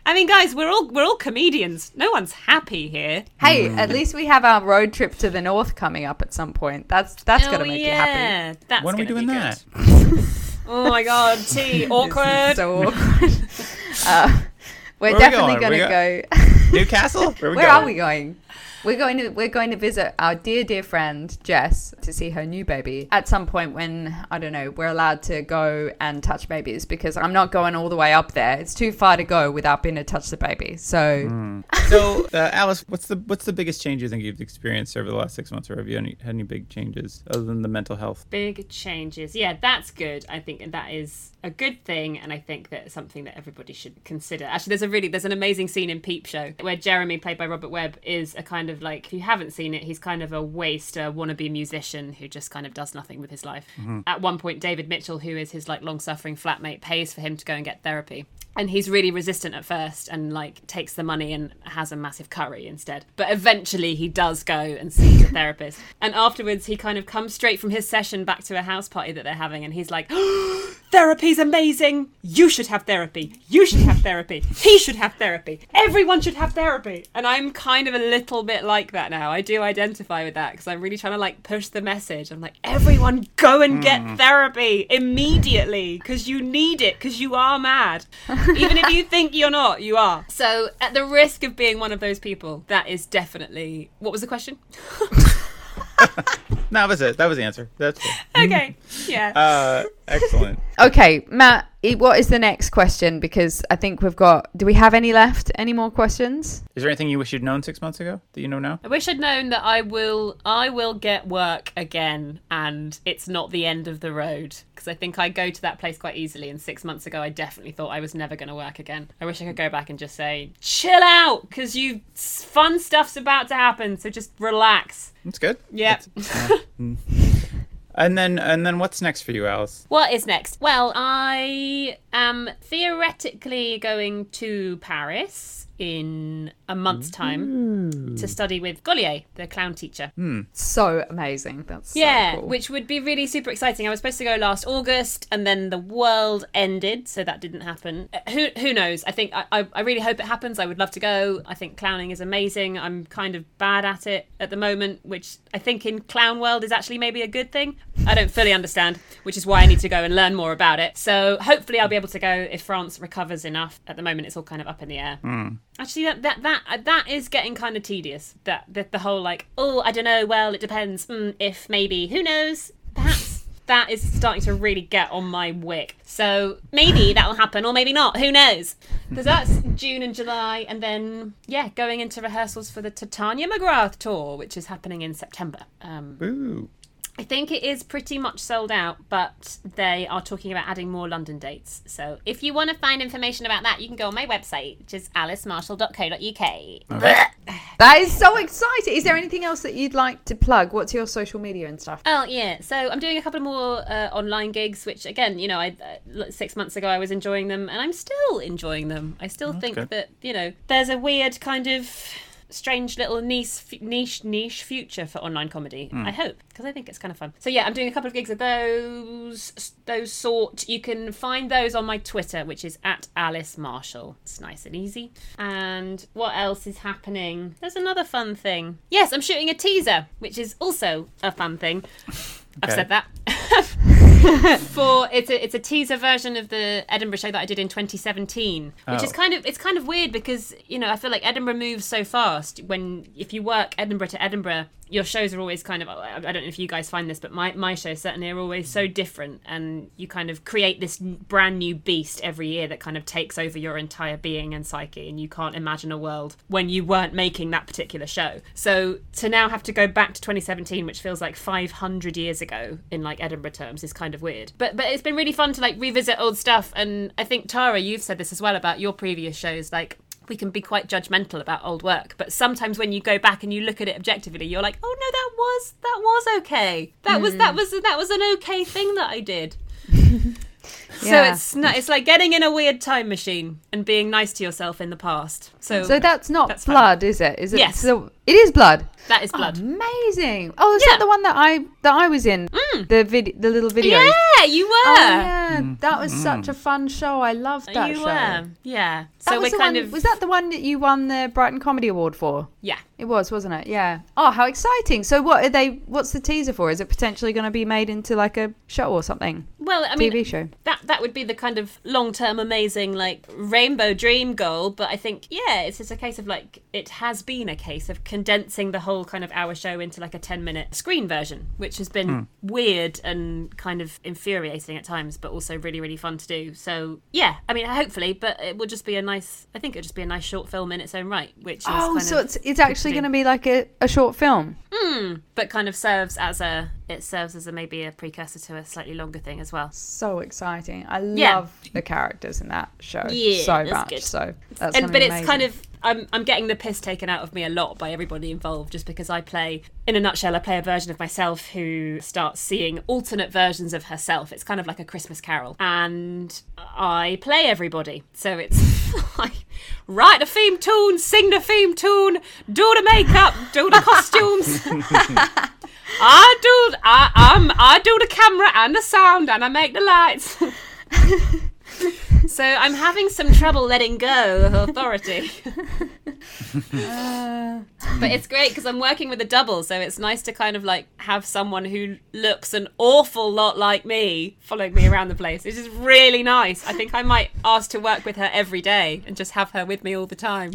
I mean, guys, we're all we're all comedians. No one's happy here. Hey, mm. at least we have our road trip to the north coming up at some point. That's that's oh, going to make yeah. you happy. That's when are we doing that? Oh, my God. Tea. Awkward. So awkward. Uh, we're Where definitely we going to go... go... Newcastle? Where, are we, Where going? are we going? We're going to we're going to visit our dear, dear friend, Jess, to see her new baby at some point when, I don't know, we're allowed to go and touch babies, because I'm not going all the way up there. It's too far to go without being to touch the baby. So, mm. so uh, Alice, what's the what's the biggest change you think you've experienced over the last six months? Or have you any, had any big changes other than the mental health? Big changes. Yeah, that's good. I think that is a good thing. And I think that's something that everybody should consider. Actually, there's a really, there's an amazing scene in Peep Show where Jeremy, played by Robert Webb, is a kind of of like, if you haven't seen it, he's kind of a waster wannabe musician who just kind of does nothing with his life. Mm-hmm. At one point, David Mitchell, who is his like long-suffering flatmate, pays for him to go and get therapy. And he's really resistant at first and like takes the money and has a massive curry instead. But eventually he does go and sees a therapist. And afterwards he kind of comes straight from his session back to a house party that they're having, and he's like, Therapy's amazing. You should have therapy. You should have therapy. He should have therapy. Everyone should have therapy. And I'm kind of a little bit like that now. I do identify with that because I'm really trying to like push the message. I'm like, everyone go and get mm. therapy immediately because you need it because you are mad. Even if you think you're not, you are. So at the risk of being one of those people, that is definitely... What was the question? No, that was it. That was the answer. That's it. Okay. Yeah. Uh, excellent. Okay, Matt, what is the next question? Because I think we've got... Do we have any left? Any more questions? Is there anything you wish you'd known six months ago that you know now? I wish I'd known that I will I will get work again and it's not the end of the road. Because I think I go to that place quite easily. And six months ago, I definitely thought I was never going to work again. I wish I could go back and just say, chill out, because you fun stuff's about to happen. So just relax. That's good. Yeah. That's, yeah. And then and then what's next for you, Alice? What is next? Well, I am theoretically going to Paris in a month's time Ooh. to study with Gollier, the clown teacher. Mm. So amazing. That's Yeah, so cool. Which would be really super exciting. I was supposed to go last August and then the world ended, so that didn't happen. Uh, who who knows? I think I, I, I really hope it happens. I would love to go. I think clowning is amazing. I'm kind of bad at it at the moment, which I think in clown world is actually maybe a good thing. I don't fully understand, which is why I need to go and learn more about it. So hopefully I'll be able to go if France recovers enough. At the moment, it's all kind of up in the air. Mm. Actually, that that that that is getting kind of tedious. That, that the whole like, oh, I don't know. Well, it depends. Mm, if maybe, who knows? Perhaps that is starting to really get on my wick. So maybe that will happen, or maybe not. Who knows? Because that's June and July, and then yeah, going into rehearsals for the Titania McGrath tour, which is happening in September. Um, Ooh. I think it is pretty much sold out, but they are talking about adding more London dates. So if you want to find information about that, you can go on my website, which is alice marshall dot co dot u k. Okay. That is so exciting. Is there anything else that you'd like to plug? What's your social media and stuff? Oh, yeah. So I'm doing a couple more uh, online gigs, which, again, you know, I, uh, six months ago I was enjoying them, and I'm still enjoying them. I still That's think good. that, you know, there's a weird kind of... strange little niche niche niche future for online comedy. Mm. I hope, because I think it's kind of fun. So yeah, I'm doing a couple of gigs of those those sort. You can find those on my Twitter, which is at Alice Marshall. It's nice and easy. And what else is happening? There's another fun thing. Yes, I'm shooting a teaser, which is also a fun thing. Okay. I've said that. For it's a it's a teaser version of the Edinburgh show that I did in twenty seventeen, which oh. is kind of it's kind of weird because, you know, I feel like Edinburgh moves so fast. When if you work Edinburgh to Edinburgh, your shows are always kind of, I don't know if you guys find this, but my, my shows certainly are always so different, and you kind of create this brand new beast every year that kind of takes over your entire being and psyche, and you can't imagine a world when you weren't making that particular show. So to now have to go back to twenty seventeen, which feels like five hundred years ago in like Edinburgh terms, is kind of weird. But but it's been really fun to like revisit old stuff, and I think Tara, you've said this as well about your previous shows, like we can be quite judgmental about old work, but sometimes when you go back and you look at it objectively, you're like, oh no, that was that was okay. That mm. was that was that was an okay thing that I did. Yeah. So it's not, it's like getting in a weird time machine and being nice to yourself in the past. So so that's not that's blood, fun. is it? Is it? Yes. So it is blood. That is blood. Oh, amazing. Oh, is yeah. that the one that I that I was in? Mm. The vid- the little video. Yeah, you were. Oh, yeah. Mm. That was mm. such a fun show. I loved that you show. You were. Yeah. That so was we're kind one, of Was that the one that you won the Brighton Comedy Award for? Yeah. It was, wasn't it? Yeah. Oh, how exciting. So what are they what's the teaser for? Is it potentially going to be made into like a show or something? Well, I mean, T V show. That that would be the kind of long-term amazing like rainbow dream goal, but I think yeah, it's just a case of like it has been a case of condensing the whole kind of hour show into like a ten minute screen version, which has been mm. weird and kind of infuriating at times, but also really really fun to do. So yeah, I mean hopefully, but it will just be a nice I think it'll just be a nice short film in its own right, which is Oh, kind so of it's it's actually going to be like a, a short film. Mm, but kind of serves as a It serves as a, maybe a precursor to a slightly longer thing as well. So exciting. I love yeah. the characters in that show yeah, so much. Good. So that's and, But amazing. It's kind of, I'm, I'm getting the piss taken out of me a lot by everybody involved, just because I play, in a nutshell, I play a version of myself who starts seeing alternate versions of herself. It's kind of like a Christmas Carol. And I play everybody. So it's like, write the theme tune, sing the theme tune, do the makeup, do the costumes. I do I, um, I do the camera and the sound and I make the lights. So I'm having some trouble letting go of authority. uh, but it's great because I'm working with a double, so it's nice to kind of like have someone who looks an awful lot like me following me around the place. It's just really nice. I think I might ask to work with her every day and just have her with me all the time.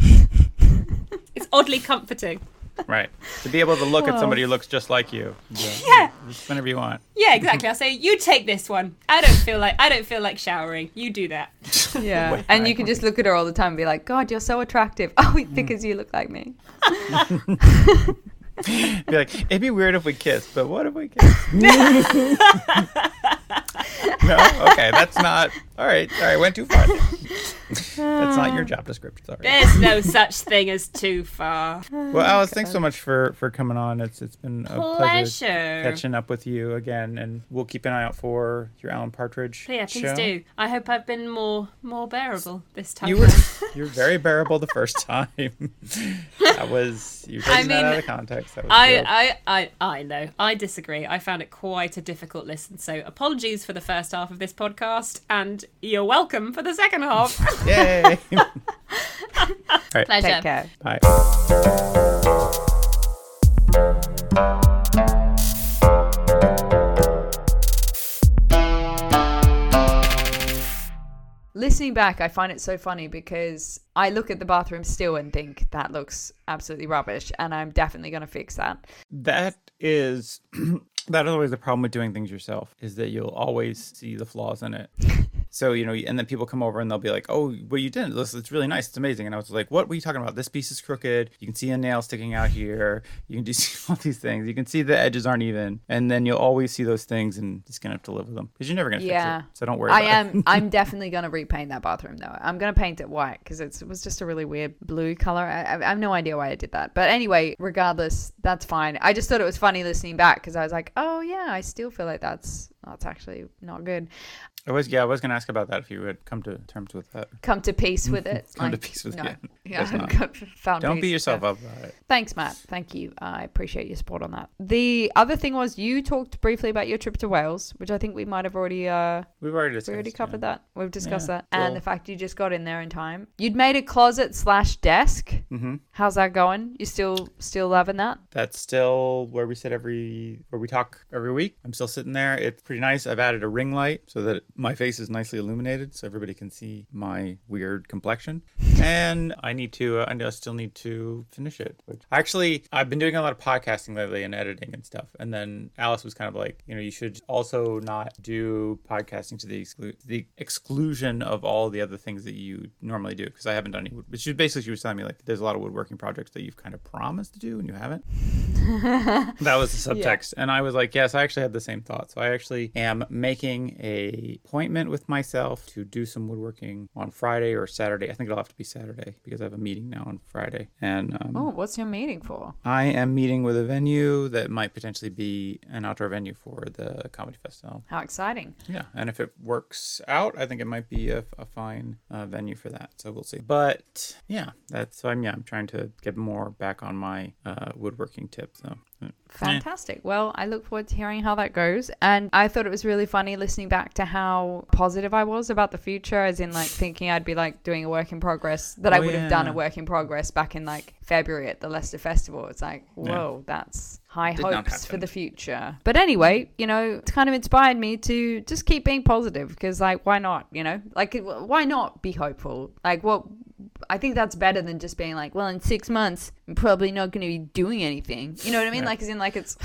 It's oddly comforting. Right. To be able to look Whoa. At somebody who looks just like you. Yeah. yeah. Just whenever you want. Yeah, exactly. I'll say, you take this one. I don't feel like I don't feel like showering. You do that. Yeah. Wait, and right. you can just look at her all the time and be like, God, you're so attractive. Oh, it's because you look like me. Be like, it'd be weird if we kissed, but what if we kissed? No? Okay, that's not... All right, sorry, I went too far. That's not your job description, sorry. There's no such thing as too far. Well, Alice, God. thanks so much for, for coming on. It's It's been a pleasure. pleasure catching up with you again, and we'll keep an eye out for your Alan Partridge show. Yeah, please show. do. I hope I've been more more bearable this time. You were you were very bearable the first time. That was... You're taking I mean, that out of context. That was I, I, I, I know. I disagree. I found it quite a difficult listen, so apologies for the first half of this podcast, and you're welcome for the second half. Yay. All right. Pleasure. Take care. Bye. Listening back, I find it so funny because I look at the bathroom still and think that looks absolutely rubbish, and I'm definitely going to fix that. That is... That is always the problem with doing things yourself, is that you'll always see the flaws in it. So, you know, and then people come over and they'll be like, oh, well, you didn't. This, it's really nice. It's amazing. And I was like, what were you talking about? This piece is crooked. You can see a nail sticking out here. You can just see all these things. You can see the edges aren't even. And then you'll always see those things and just going to have to live with them because you're never going to yeah. fix it. So don't worry I about am, it. I'm definitely going to repaint that bathroom, though. I'm going to paint it white because it was just a really weird blue color. I, I have no idea why I did that. But anyway, regardless, that's fine. I just thought it was funny listening back because I was like, oh, yeah, I still feel like that's that's actually not good. I was, yeah, I was going to ask about that if you had come to terms with that. Come to peace with it. come like, to peace with no. it. Yeah, yeah. Found Don't beat yourself yeah. up about it. Thanks, Matt. Thank you. I appreciate your support on that. The other thing was you talked briefly about your trip to Wales, which I think we might have already... Uh, We've already discussed. We already covered yeah. that. We've discussed yeah, that. Cool. And the fact you just got in there in time. You'd made a closet slash desk. Mm-hmm. How's that going? You still still loving that? That's still where we sit every... Where we talk every week. I'm still sitting there. It's pretty nice. I've added a ring light so that... It, my face is nicely illuminated so everybody can see my weird complexion. And I need to, uh, I still need to finish it. Which actually, I've been doing a lot of podcasting lately and editing and stuff. And then Alice was kind of like, you know, you should also not do podcasting to the, exclu- the exclusion of all the other things that you normally do. Because I haven't done any, but she basically she was telling me like, there's a lot of woodworking projects that you've kind of promised to do and you haven't. That was the subtext. Yeah. And I was like, yes, I actually had the same thought. So I actually am making a appointment with myself to do some woodworking on Friday or Saturday. I think it'll have to be Saturday because I have a meeting now on Friday. And um, oh, what's your meeting for? I am meeting with a venue that might potentially be an outdoor venue for the Comedy Festival. How exciting. Yeah. And if it works out, I think it might be a, a fine uh, venue for that. So we'll see. But yeah, that's, so I'm, yeah, I'm trying to get more back on my uh, woodworking tips. So. Fantastic. Well, I look forward to hearing how that goes. And I thought it was really funny listening back to how positive I was about the future, as in like thinking I'd be like doing a work in progress, that oh, I would yeah. have done a work in progress back in like February at the Leicester Festival. It's like, whoa, yeah. that's high Did hopes for the future. But anyway, you know, it's kind of inspired me to just keep being positive because like, why not, you know, like, why not be hopeful? Like, what? Well, I think that's better than just being like, well, in six months, I'm probably not going to be doing anything. You know what I mean? Right. Like, as in like it's...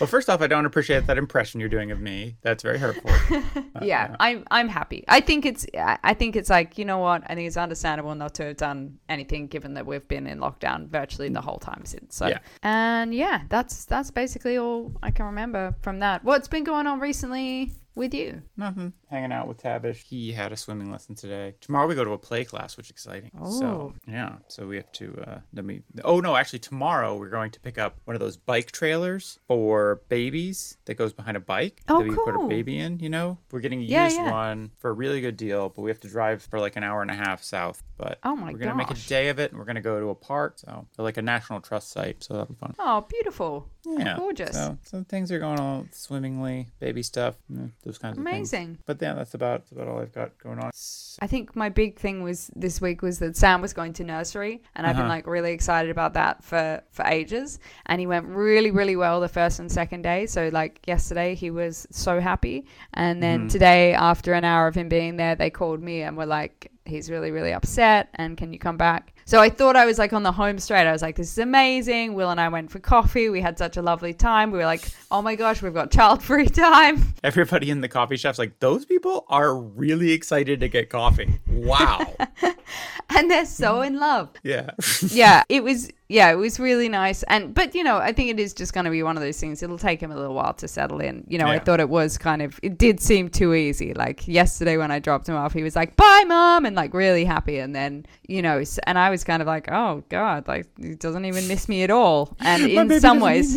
Well, first off, I don't appreciate that impression you're doing of me. That's very hurtful. Uh, yeah, no. I'm I'm happy. I think it's I think it's like, you know what? I think it's understandable not to have done anything given that we've been in lockdown virtually the whole time since. So yeah. And yeah, that's that's basically all I can remember from that. What's been going on recently with you? Nothing. Hanging out with Tabish. He had a swimming lesson today. Tomorrow we go to a play class, which is exciting. Oh. So, yeah. So we have to, uh, let me, oh no, actually tomorrow we're going to pick up one of those bike trailers for babies that goes behind a bike oh, that we cool. put a baby in, you know? We're getting a yeah, used yeah. one for a really good deal, but we have to drive for like an hour and a half south. But oh my we're going to make a day of it and we're going to go to a park, so like a National Trust site. So that'll be fun. Oh, beautiful. Yeah. Gorgeous. So, so things are going all swimmingly, baby stuff. Yeah. those kinds Amazing. Of things. Amazing. But yeah, that's about, that's about all I've got going on. I think my big thing was this week was that Sam was going to nursery, and uh-huh. I've been like really excited about that for, for ages. And he went really, really well the first and second day. So like yesterday he was so happy. And then mm-hmm. today, after an hour of him being there, they called me and were like, he's really, really upset, and can you come back? So I thought I was like on the home straight. I was like, this is amazing. Will and I went for coffee. We had such a lovely time. We were like, oh my gosh, we've got child-free time. Everybody in the coffee shop's like, those people are really excited to get coffee. Wow. And they're so in love. Yeah. Yeah, it was, yeah, it was really nice. And, but you know, I think it is just going to be one of those things. It'll take him a little while to settle in. You know, yeah. I thought it was kind of, it did seem too easy. Like yesterday when I dropped him off, he was like, bye mom, and like really happy. And then, you know, and I was kind of like, oh God, like he doesn't even miss me at all. And in some ways,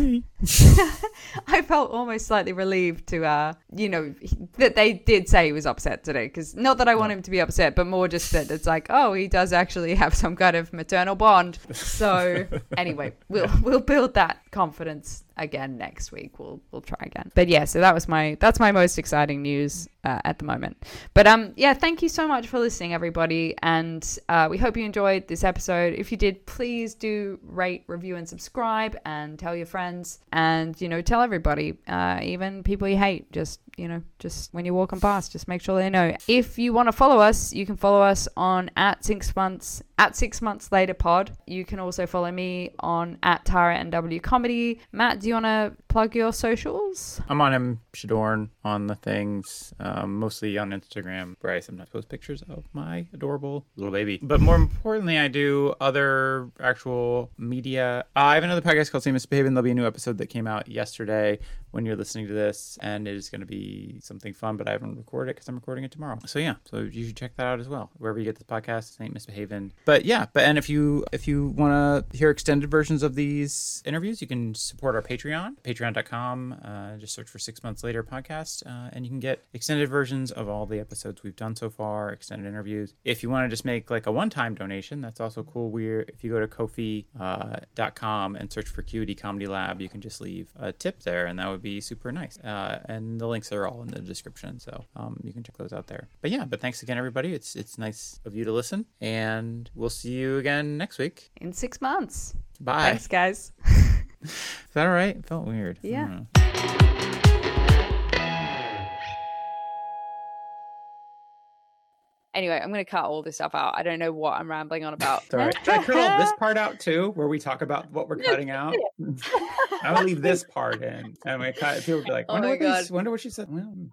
I felt almost slightly relieved to, uh, you know, that they did say he was upset today. Cause not that I want him to be upset, but more just that it's like, oh, he does actually have some kind of maternal bond. So anyway, we'll, we'll build that confidence again next week. We'll, we'll try again. But yeah, so that was my, that's my most exciting news uh, at the moment. But um, yeah, thank you so much for listening, everybody. And uh, we hope you enjoyed this episode. If you did, please do rate, review, and subscribe, and tell your friends. And, you know, tell everybody, uh, even people you hate, just, you know, just when you're walking past, just make sure they know. If you want to follow us, you can follow us on at six months, at six months later pod. You can also follow me on at Tara N W Comedy. Matt, do you want to plug your socials? I'm on M Shadorn on the things, um, mostly on Instagram, where I sometimes post pictures of my adorable little baby. But more importantly, I do other actual media. Uh, I have another podcast called Saint Misbehavin'. There'll be a new episode that came out yesterday when you're listening to this, and it is going to be something fun, but I haven't recorded it because I'm recording it tomorrow. So yeah, so you should check that out as well. Wherever you get this podcast, Saint Misbehavin'. But yeah, but and if you if you want to hear extended versions of these interviews, you can support our Patreon, patreon dot com. Uh, just search for Six Months Later podcast, uh, and you can get extended versions of all the episodes we've done so far, extended interviews. If you want to just make like a one-time donation, that's also cool. We're if you go to ko-fi dot com uh, and search for Q E D Comedy Lab, you can just leave a tip there, and that would be super nice. Uh, and the links are all in the description, so um, you can check those out there. But yeah, but thanks again, everybody. It's it's nice of you to listen, and we'll see you again next week. In six months. Bye. Thanks, guys. Is that all right? It felt weird. Yeah. Anyway, I'm going to cut all this stuff out. I don't know what I'm rambling on about. All right. Should I cut all this part out too, where we talk about what we're cutting out? I'm going to leave this part in. And we cut. People will be like, wonder, oh my God. These, wonder what she said. Well,